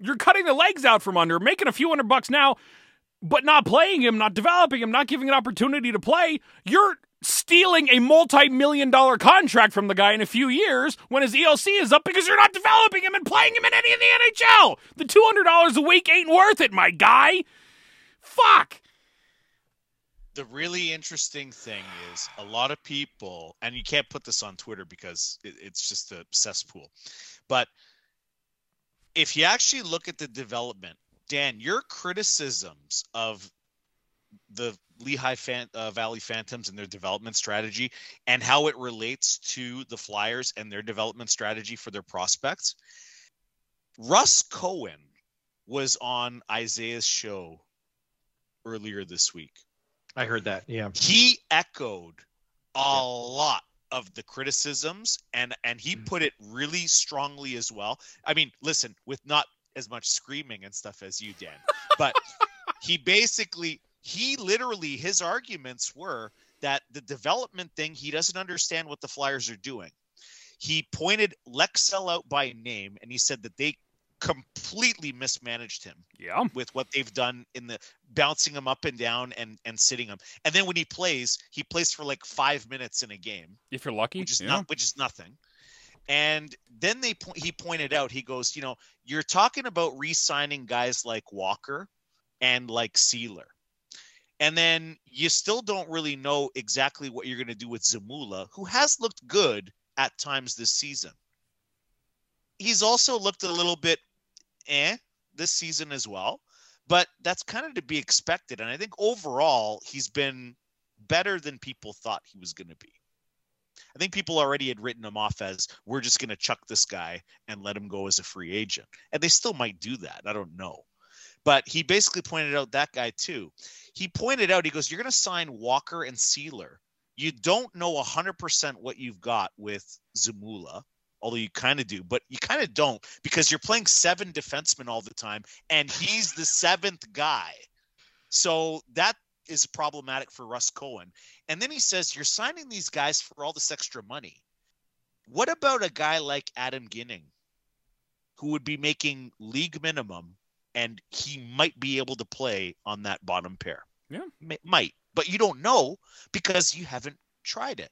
you're cutting the legs out from under, making a few $100 now, but not playing him, not developing him, not giving an opportunity to play. You're stealing a multi-million-dollar contract from the guy in a few years when his ELC is up because you're not developing him and playing him in any of the NHL. The $200 a week ain't worth it, my guy. Fuck. The really interesting thing is a lot of people, and you can't put this on Twitter because it's just a cesspool, but if you actually look at the development, Dan, your criticisms of the Lehigh Valley Phantoms and their development strategy and how it relates to the Flyers and their development strategy for their prospects. Russ Cohen was on Isaiah's show earlier this week. I heard that. Yeah. He echoed a lot of the criticisms, and he put it really strongly as well. I mean, listen, with not as much screaming and stuff as you, Dan, but he literally, his arguments were that the development thing, he doesn't understand what the Flyers are doing. He pointed Lycksell out by name, and he said that they completely mismanaged him with what they've done in the bouncing him up and down and sitting him. And then when he plays for like 5 minutes in a game. If you're lucky. Which is nothing. And then he pointed out, he goes, you know, you're talking about re-signing guys like Walker and like Seeler. And then you still don't really know exactly what you're going to do with Zamula, who has looked good at times this season. He's also looked a little bit this season as well, but that's kind of to be expected. And I think overall, he's been better than people thought he was going to be. I think people already had written him off as, we're just going to chuck this guy and let him go as a free agent. And they still might do that. I don't know. But he basically pointed out that guy too. He pointed out, he goes, you're going to sign Walker and Seeler. You don't know 100% what you've got with Zamula, although you kind of do, but you kind of don't, because you're playing 7 defensemen all the time, and he's the 7th guy. So that is problematic for Russ Cohen. And then he says, you're signing these guys for all this extra money. What about a guy like Adam Ginning, who would be making league minimum, and he might be able to play on that bottom pair? Yeah, might, but you don't know because you haven't tried it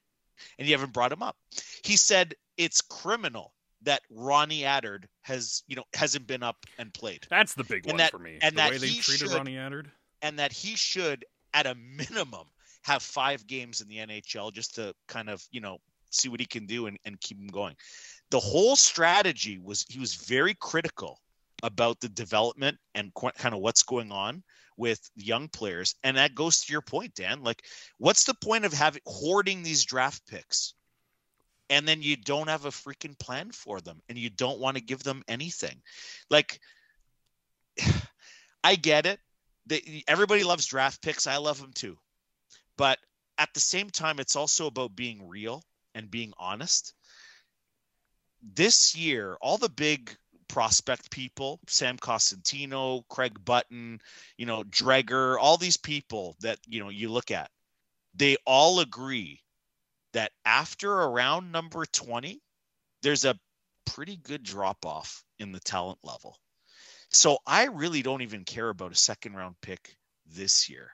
and you haven't brought him up. He said it's criminal that Ronnie Attard hasn't been up and played. That's the big one for me. And the way they treated Ronnie Attard, and that he should, at a minimum, have 5 games in the NHL just to kind of see what he can do and keep him going. The whole strategy was, he was very critical about the development and kind of what's going on with young players. And that goes to your point, Dan, like, what's the point of hoarding these draft picks? And then you don't have a freaking plan for them, and you don't want to give them anything. Like, I get it. Everybody loves draft picks. I love them too. But at the same time, it's also about being real and being honest. This year, all the big prospect people, Sam Costantino, Craig Button, Dreger, all these people that, you look at, they all agree that after around number 20, there's a pretty good drop off in the talent level. So I really don't even care about a second round pick this year.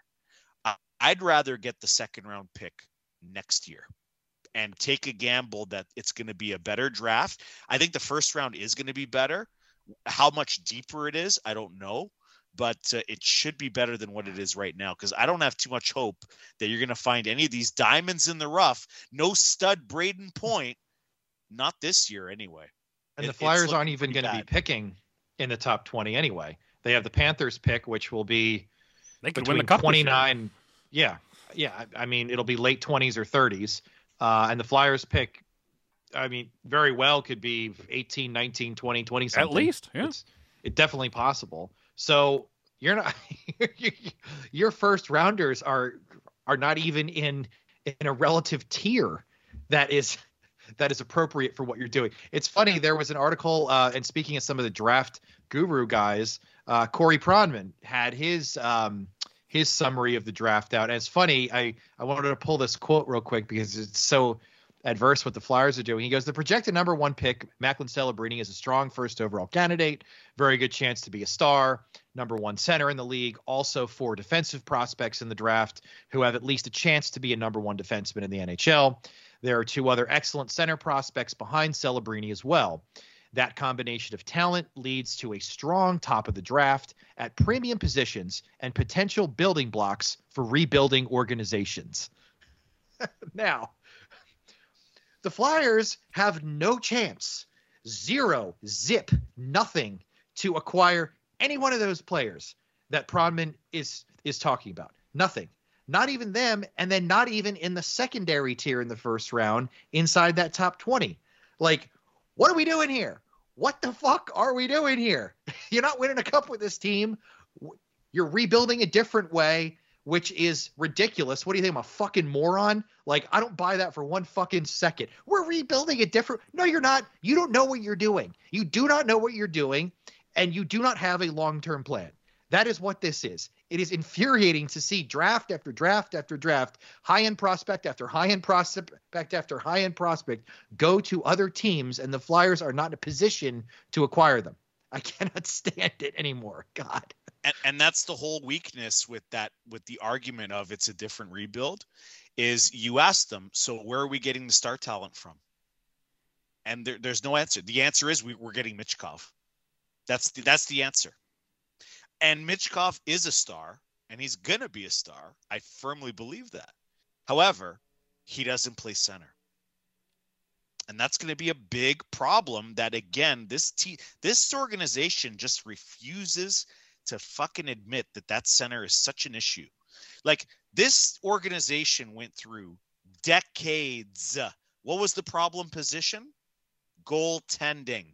I'd rather get the second round pick next year and take a gamble that it's going to be a better draft. I think the first round is going to be better. How much deeper it is, I don't know, but it should be better than what it is right now, because I don't have too much hope that you're going to find any of these diamonds in the rough. No stud Braden Point, not this year anyway. And the Flyers aren't even going to be picking in the top 20 anyway. They have the Panthers pick, which will be between 29. Yeah. I mean, it'll be late 20s or 30s. And the Flyers pick, I mean, very well could be 18, 19, 20, 20 something. At least, yeah. It's definitely possible. So you're not your first rounders are not even in a relative tier that is appropriate for what you're doing. It's funny, there was an article, and speaking of some of the draft guru guys, Corey Pronman had his summary of the draft out. And it's funny, I wanted to pull this quote real quick because it's so adverse what the Flyers are doing. He goes, the projected number 1 pick, Macklin Celebrini, is a strong first overall candidate. Very good chance to be a star. Number 1 center in the league. Also 4 defensive prospects in the draft who have at least a chance to be a number 1 defenseman in the NHL. There are 2 other excellent center prospects behind Celebrini as well. That combination of talent leads to a strong top of the draft at premium positions and potential building blocks for rebuilding organizations. Now, the Flyers have no chance, nothing to acquire any one of those players that Pronman is talking about. Nothing. Not even them, and then not even in the secondary tier in the first round inside that top 20. Like, what are we doing here? What the fuck are we doing here? You're not winning a cup with this team. You're rebuilding a different way. which is ridiculous. What do you think? I'm a fucking moron? Like, I don't buy that for one fucking second. We're rebuilding a different... No, you're not. You don't know what you're doing. You do not know what you're doing, and you do not have a long-term plan. That is what this is. It is infuriating to see draft after draft after draft, high-end prospect after high-end prospect after high-end prospect go to other teams, and the Flyers are not in a position to acquire them. I cannot stand it anymore. God. And that's the whole weakness with that, with the argument of it's a different rebuild, is you ask them, so where are we getting the star talent from? And there's no answer. The answer is we're getting Michkov. That's the answer. And Michkov is a star, and he's going to be a star. I firmly believe that. However, he doesn't play center. And that's going to be a big problem that, again, this organization just refuses to fucking admit that center is such an issue. Like, this organization went through decades. What was the problem position? Goaltending.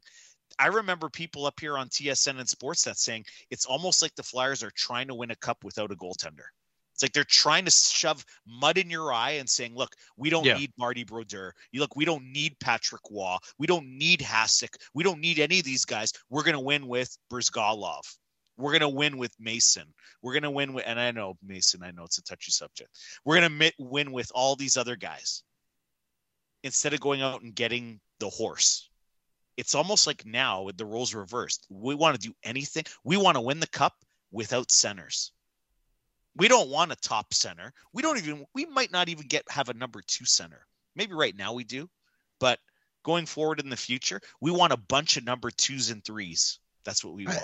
I remember people up here on TSN and Sportsnet saying it's almost like the Flyers are trying to win a cup without a goaltender. It's like they're trying to shove mud in your eye and saying, look, we don't need Marty Brodeur. Look, we don't need Patrick Waugh. We don't need Hasek. We don't need any of these guys. We're going to win with Brzgalov. We're going to win with Mason. We're going to win with, and I know Mason, I know it's a touchy subject. We're going to win with all these other guys instead of going out and getting the horse. It's almost like now with the roles reversed. We want to do anything. We want to win the cup without centers. We don't want a top center. We might not even have a number 2 center. Maybe right now we do, but going forward in the future, we want a bunch of number 2s and 3s. That's what we want.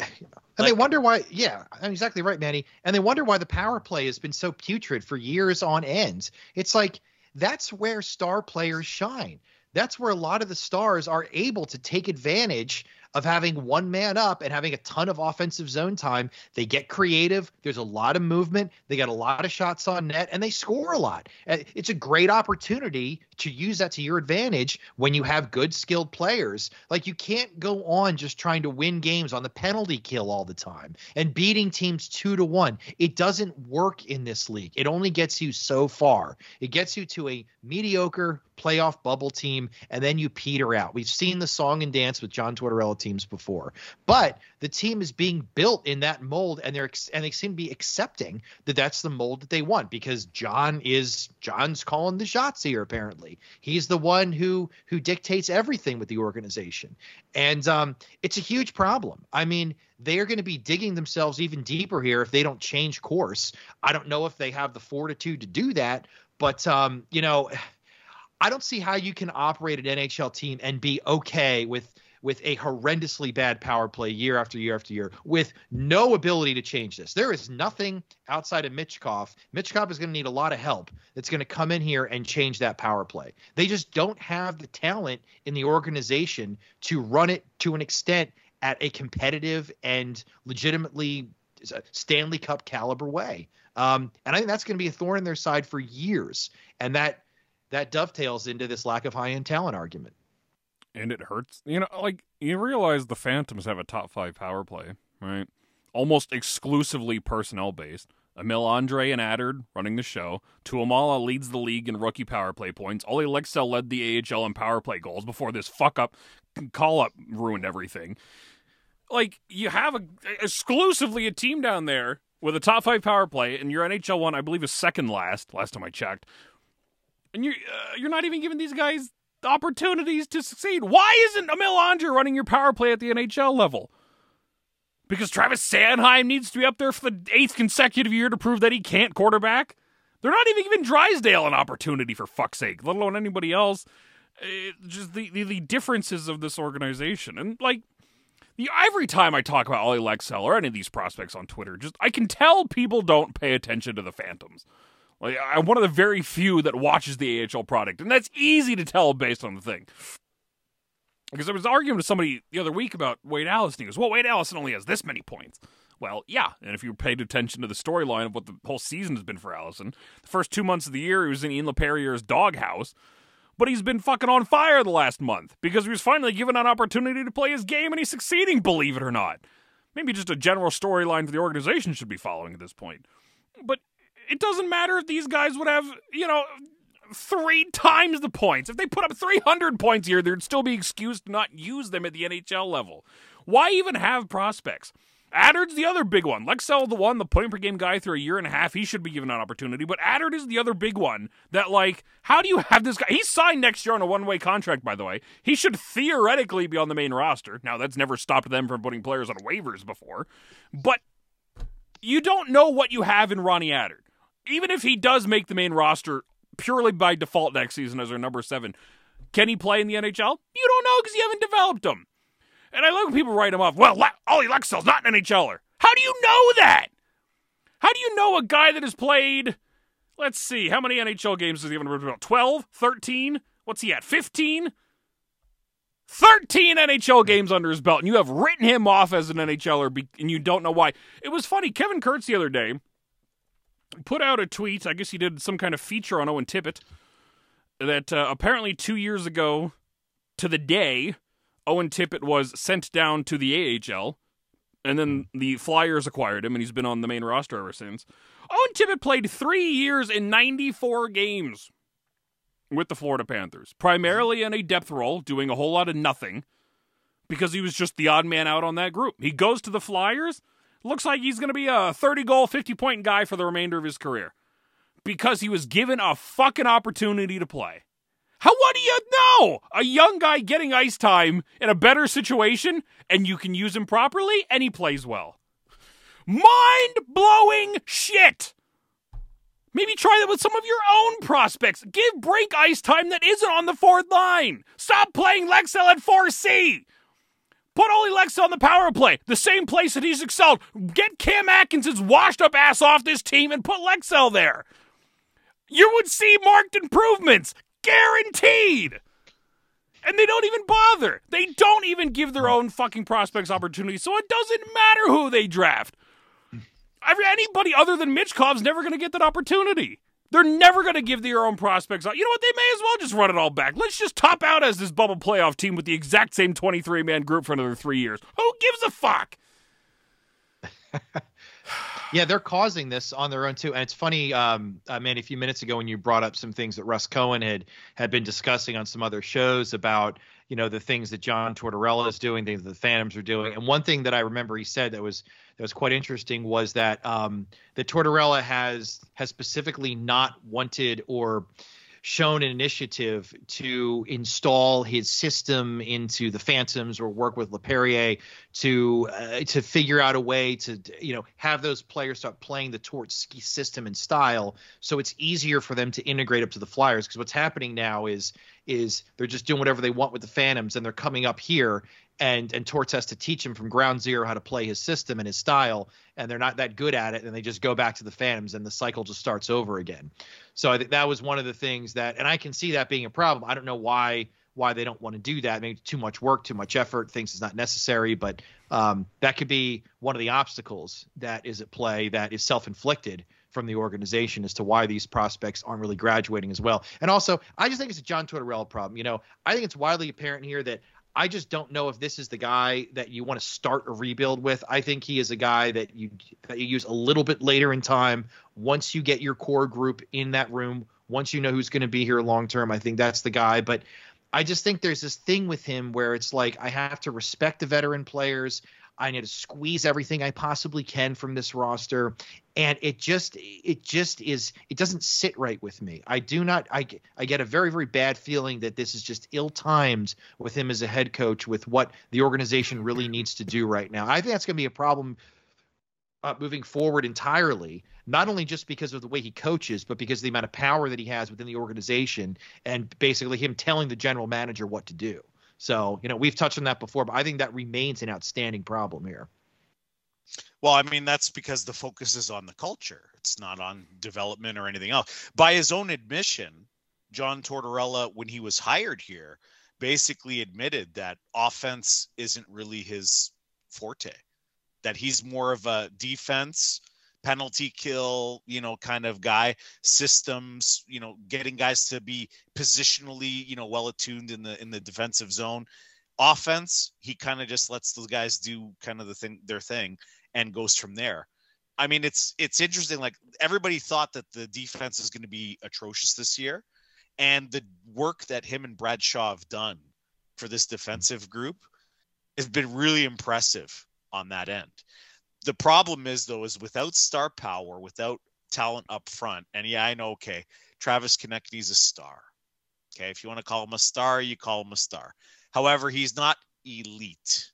And they wonder why. Yeah, I'm exactly right, Manny. And they wonder why the power play has been so putrid for years on end. It's like, that's where star players shine. That's where a lot of the stars are able to take advantage of having one man up and having a ton of offensive zone time. They get creative. There's a lot of movement. They got a lot of shots on net, and they score a lot. It's a great opportunity to use that to your advantage when you have good, skilled players. Like, you can't go on just trying to win games on the penalty kill all the time and beating teams 2-1. It doesn't work in this league. It only gets you so far. It gets you to a mediocre playoff bubble team, and then you peter out. We've seen the song and dance with John Tortorella teams before, but the team is being built in that mold, and they seem to be accepting that that's the mold that they want, because John's calling the shots here. Apparently, he's the one who dictates everything with the organization, and it's a huge problem. I mean, they are going to be digging themselves even deeper here if they don't change course. I don't know if they have the fortitude to do that, but I don't see how you can operate an NHL team and be okay with a horrendously bad power play year after year after year with no ability to change this. There is nothing outside of Michkov. Michkov is going to need a lot of help that's going to come in here and change that power play. They just don't have the talent in the organization to run it to an extent at a competitive and legitimately Stanley Cup caliber way. And I think that's going to be a thorn in their side for years. And that dovetails into this lack of high-end talent argument. And it hurts. You realize the Phantoms have a top 5 power play, right? Almost exclusively personnel-based. Emil Andrae and Attard running the show. Tuomala leads the league in rookie power play points. Olle Lycksell led the AHL in power play goals before this fuck-up, call-up ruined everything. Like, you have exclusively a team down there with a top 5 power play, and your NHL one, I believe, is second last time I checked. And you're not even giving these guys opportunities to succeed. Why isn't Emil Andrae running your power play at the NHL level? Because Travis Sanheim needs to be up there for the 8th consecutive year to prove that he can't quarterback? They're not even giving Drysdale an opportunity, for fuck's sake, let alone anybody else. Just the differences of this organization. And, every time I talk about Olle Lycksell or any of these prospects on Twitter, I can tell people don't pay attention to the Phantoms. I'm one of the very few that watches the AHL product, and that's easy to tell based on the thing. Because I was arguing with somebody the other week about Wade Allison. He goes, well, Wade Allison only has this many points. Well, yeah, and if you paid attention to the storyline of what the whole season has been for Allison, the first 2 months of the year he was in Ian LePerrier's doghouse, but he's been fucking on fire the last month because he was finally given an opportunity to play his game, and he's succeeding, believe it or not. Maybe just a general storyline for the organization should be following at this point. But it doesn't matter if these guys would have, you know, 3 times the points. If they put up 300 points here, they'd still be excused to not use them at the NHL level. Why even have prospects? Attard's the other big one. Lycksell, the one, the point-per-game guy through a year and a half, he should be given an opportunity, but Attard is the other big one that, like, how do you have this guy? He's signed next year on a one-way contract, by the way. He should theoretically be on the main roster. Now, that's never stopped them from putting players on waivers before, but you don't know what you have in Ronnie Attard. Even if he does make the main roster purely by default next season as our number 7, can he play in the NHL? You don't know because you haven't developed him. And I love when people write him off. Well, Olle Lycksell's not an NHLer. How do you know that? How do you know a guy that has played, let's see, how many NHL games does he have in the 12? 13? What's he at? 15? 13 NHL games under his belt, and you have written him off as an NHLer, and you don't know why. It was funny. Kevin Kurtz the other day put out a tweet. I guess he did some kind of feature on Owen Tippett that apparently 2 years ago to the day, Owen Tippett was sent down to the AHL, and then the Flyers acquired him, and he's been on the main roster ever since. Owen Tippett played 3 years in 94 games with the Florida Panthers, primarily in a depth role, doing a whole lot of nothing, because he was just the odd man out on that group. He goes to the Flyers, looks like he's going to be a 30-goal, 50-point guy for the remainder of his career, because he was given a fucking opportunity to play. How, what do you know? A young guy getting ice time in a better situation, and you can use him properly, and he plays well. Mind-blowing shit! Maybe try that with some of your own prospects. Give Brink ice time that isn't on the fourth line. Stop playing Lycksell at 4C. Put Olle Lycksell on the power play, the same place that he's excelled. Get Cam Atkinson's washed-up ass off this team and put Lycksell there. You would see marked improvements. Guaranteed! And they don't even bother. They don't even give their own fucking prospects opportunities, so it doesn't matter who they draft. Anybody other than Michkov's never going to get that opportunity. They're never going to give their own prospects. You know what? They may as well just run it all back. Let's just top out as this bubble playoff team with the exact same 23-man group for another 3 years. Who gives a fuck? Yeah, they're causing this on their own, too. And it's funny, Manny, a few minutes ago when you brought up some things that Russ Cohen had been discussing on some other shows about, you know, the things that John Tortorella is doing, things that the Phantoms are doing. And one thing that I remember he said that was quite interesting was that that Tortorella has specifically not wanted or shown an initiative to install his system into the Phantoms or work with LePerrier to figure out a way to, you know, have those players start playing the Tortsky system and style. So it's easier for them to integrate up to the Flyers, because what's happening now is they're just doing whatever they want with the Phantoms, and they're coming up here and Torts has to teach him from ground zero how to play his system and his style, and they're not that good at it, and they just go back to the Phantoms, and the cycle just starts over again. So I think that was one of the things that, and I can see that being a problem. I don't know why they don't want to do that. Maybe too much work, too much effort, things is not necessary, but that could be one of the obstacles that is at play, that is self-inflicted from the organization as to why these prospects aren't really graduating as well. And also, I just think it's a John Tortorella problem. You know, I think it's widely apparent here that I just don't know if this is the guy that you want to start a rebuild with. I think he is a guy that you use a little bit later in time. Once you get your core group in that room, once you know who's going to be here long term, I think that's the guy. But I just think there's this thing with him where it's like, I have to respect the veteran players. I need to squeeze everything I possibly can from this roster. And it doesn't sit right with me. I get a very, very bad feeling that this is just ill-timed with him as a head coach, with what the organization really needs to do right now. I think that's going to be a problem moving forward entirely, not only just because of the way he coaches, but because of the amount of power that he has within the organization and basically him telling the general manager what to do. So, you know, we've touched on that before, but I think that remains an outstanding problem here. Well, I mean, that's because the focus is on the culture. It's not on development or anything else. By his own admission, John Tortorella, when he was hired here, basically admitted that offense isn't really his forte, that he's more of a defense, penalty kill, you know, kind of guy, systems, you know, getting guys to be positionally, you know, well attuned in the defensive zone. Offense, he kind of just lets those guys do kind of their thing and goes from there. I mean, it's interesting. Like, everybody thought that the defense is going to be atrocious this year, and the work that him and Bradshaw have done for this defensive group has been really impressive on that end. The problem is, though, is without star power, without talent up front, and yeah, I know, okay, Travis Konecny is a star. Okay, if you want to call him a star, you call him a star. However, he's not elite.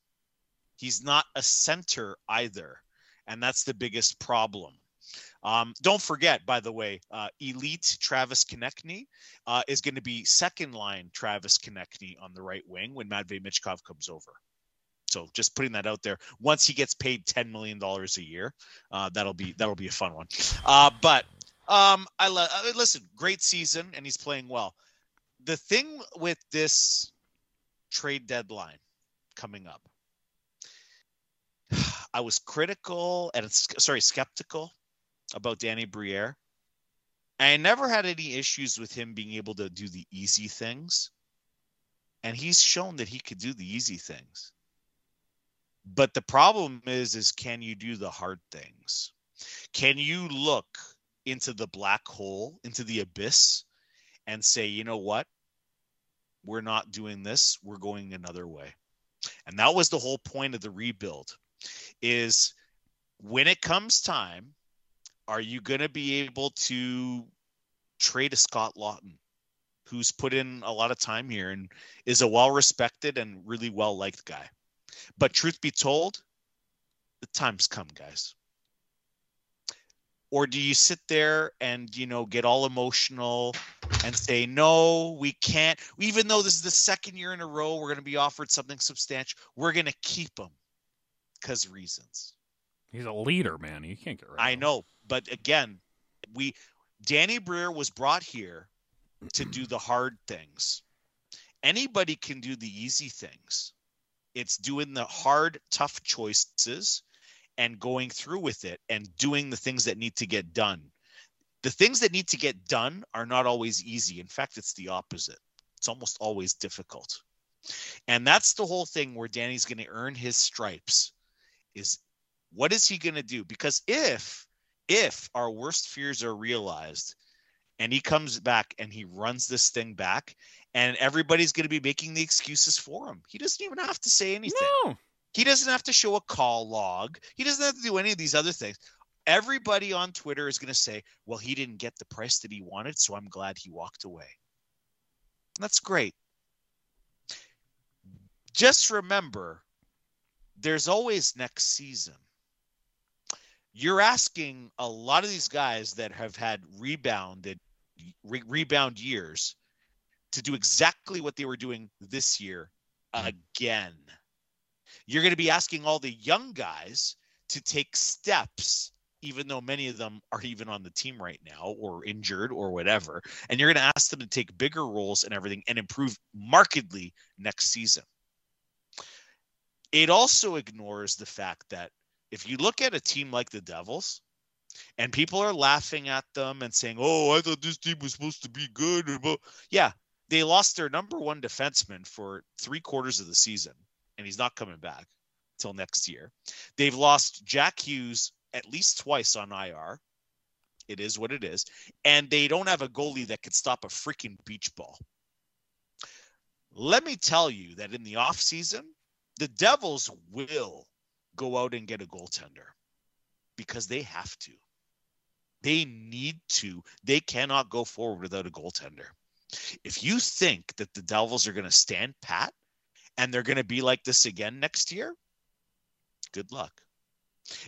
He's not a center either, and that's the biggest problem. Don't forget, by the way, elite Travis Konecny is going to be second-line Travis Konecny on the right wing when Matvei Michkov comes over. So just putting that out there. Once he gets paid $10 million a year, that'll be a fun one. Listen, great season, and he's playing well. The thing with this trade deadline coming up, I was skeptical about Danny Briere. I never had any issues with him being able to do the easy things, and he's shown that he could do the easy things. But the problem is can you do the hard things? Can you look into the black hole, into the abyss, and say, you know what? We're not doing this. We're going another way. And that was the whole point of the rebuild, is when it comes time, are you going to be able to trade a Scott Laughton, who's put in a lot of time here and is a well-respected and really well-liked guy? But truth be told, the time's come, guys. Or do you sit there and, get all emotional and say, no, we can't. Even though this is the second year in a row we're going to be offered something substantial, we're going to keep him because reasons. He's a leader, man. You can't get rid of him. I know. But again, Danny Briere was brought here to do the hard things. Anybody can do the easy things. It's doing the hard, tough choices and going through with it and doing the things that need to get done. The things that need to get done are not always easy. In fact, it's the opposite. It's almost always difficult. And that's the whole thing where Danny's going to earn his stripes, is what is he going to do? Because if our worst fears are realized and he comes back and he runs this thing back, and everybody's going to be making the excuses for him. He doesn't even have to say anything. No. He doesn't have to show a call log. He doesn't have to do any of these other things. Everybody on Twitter is going to say, well, he didn't get the price that he wanted, so I'm glad he walked away. That's great. Just remember, there's always next season. You're asking a lot of these guys that have had rebound years to do exactly what they were doing this year again. You're going to be asking all the young guys to take steps, even though many of them are even on the team right now or injured or whatever. And you're going to ask them to take bigger roles and everything and improve markedly next season. It also ignores the fact that if you look at a team like the Devils, and people are laughing at them and saying, oh, I thought this team was supposed to be good. Yeah, they lost their number one defenseman for 3/4 of the season, and he's not coming back till next year. They've lost Jack Hughes at least twice on IR. It is what it is. And they don't have a goalie that could stop a freaking beach ball. Let me tell you that in the offseason, the Devils will go out and get a goaltender because they have to. They need to. They cannot go forward without a goaltender. If you think that the Devils are going to stand pat and they're going to be like this again next year, good luck.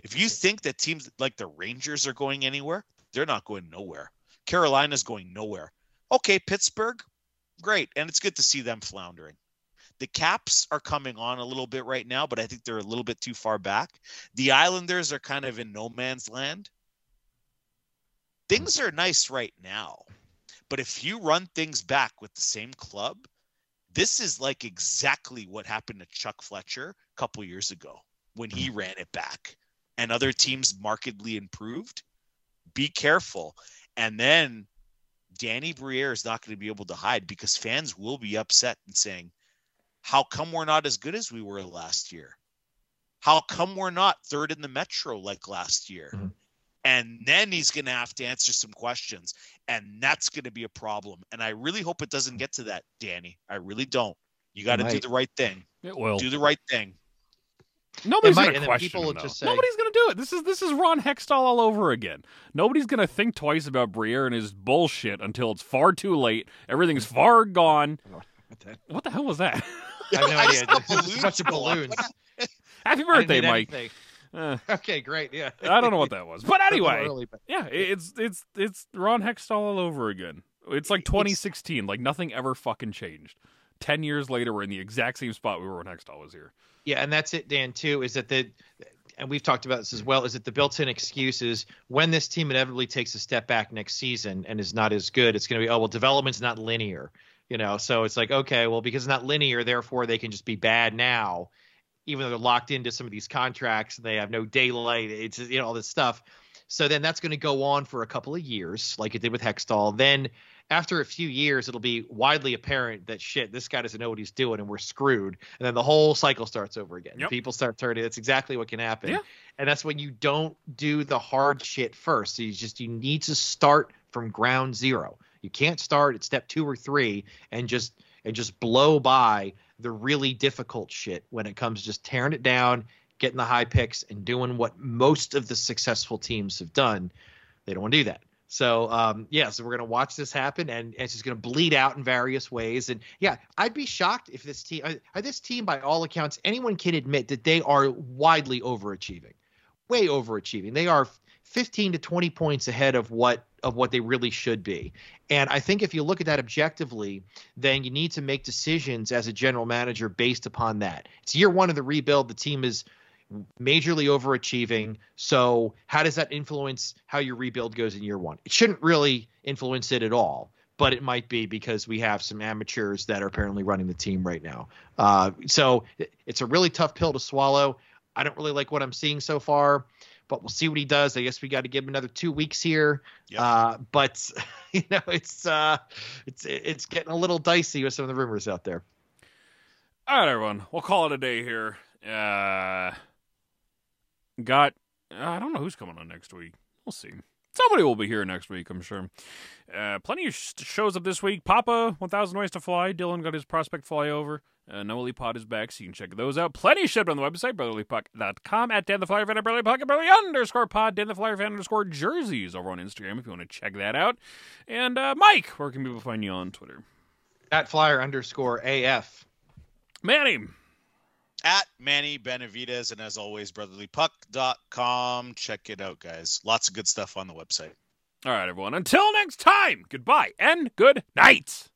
If you think that teams like the Rangers are going anywhere, they're not going nowhere. Carolina's going nowhere. Okay, Pittsburgh, great. And it's good to see them floundering. The Caps are coming on a little bit right now, but I think they're a little bit too far back. The Islanders are kind of in no man's land. Things are nice right now, but if you run things back with the same club, this is like exactly what happened to Chuck Fletcher a couple years ago when he ran it back and other teams markedly improved. Be careful. And then Danny Briere is not going to be able to hide because fans will be upset and saying, how come we're not as good as we were last year? How come we're not third in the Metro like last year? And then he's going to have to answer some questions. And that's going to be a problem. And I really hope it doesn't get to that, Danny. I really don't. You got to do the right thing. It will. Do the right thing. Nobody's going to question him, though. Say, nobody's going to do it. This is Ron Hextall all over again. Nobody's going to think twice about Briere and his bullshit until it's far too late. Everything's far gone. What the hell was that? I have no idea. It's a bunch of balloons. Happy birthday, Mike. Okay, great. Yeah. I don't know what that was. But anyway, it's Ron Hextall all over again. It's like 2016. Like nothing ever fucking changed. 10 years later, we're in the exact same spot we were when Hextall was here. Yeah, and that's it, Dan, too, is that and we've talked about this as well, is that the built-in excuse is when this team inevitably takes a step back next season and is not as good, it's going to be, oh, well, development's not linear, you know? So it's like, okay, well, because it's not linear, therefore they can just be bad now, even though they're locked into some of these contracts, they have no daylight, it's, you know, all this stuff. So then that's going to go on for a couple of years, like it did with Hextall. Then after a few years, it'll be widely apparent that, shit, this guy doesn't know what he's doing and we're screwed. And then the whole cycle starts over again. Yep. People start turning. That's exactly what can happen. Yeah. And that's when you don't do the hard shit first. So you need to start from ground zero. You can't start at step 2 or 3 and just blow by the really difficult shit when it comes to just tearing it down, getting the high picks, and doing what most of the successful teams have done. They don't want to do that. So, so we're going to watch this happen, and it's just going to bleed out in various ways. And, yeah, I'd be shocked if this team, by all accounts, anyone can admit that they are widely overachieving, way overachieving. They are 15 to 20 points ahead of what they really should be. And I think if you look at that objectively, then you need to make decisions as a general manager based upon that. It's year one of the rebuild. The team is majorly overachieving. So how does that influence how your rebuild goes in year one? It shouldn't really influence it at all, but it might be because we have some amateurs that are apparently running the team right now. So it's a really tough pill to swallow. I don't really like what I'm seeing so far, but we'll see what he does. I guess we got to give him another 2 weeks here. Yep. But you know, it's getting a little dicey with some of the rumors out there. All right, everyone, we'll call it a day here. I don't know who's coming on next week. We'll see. Somebody will be here next week, I'm sure. Plenty of shows up this week. Papa, 1,000 Ways to Fly. Dylan got his Prospect Flyover. Noah Lee Pod is back, so you can check those out. Plenty of shit on the website, brotherlypod.com, at Dan the Flyer Fan, at Brotherly Pod, at @Brotherly_pod, Dan the Flyer Fan _jerseys over on Instagram if you want to check that out. And Mike, where can people find you on Twitter? @Flyer_AF. Manny. @Manny Benavidez, and as always, brotherlypuck.com. Check it out, guys. Lots of good stuff on the website. All right, everyone. Until next time, goodbye and good night.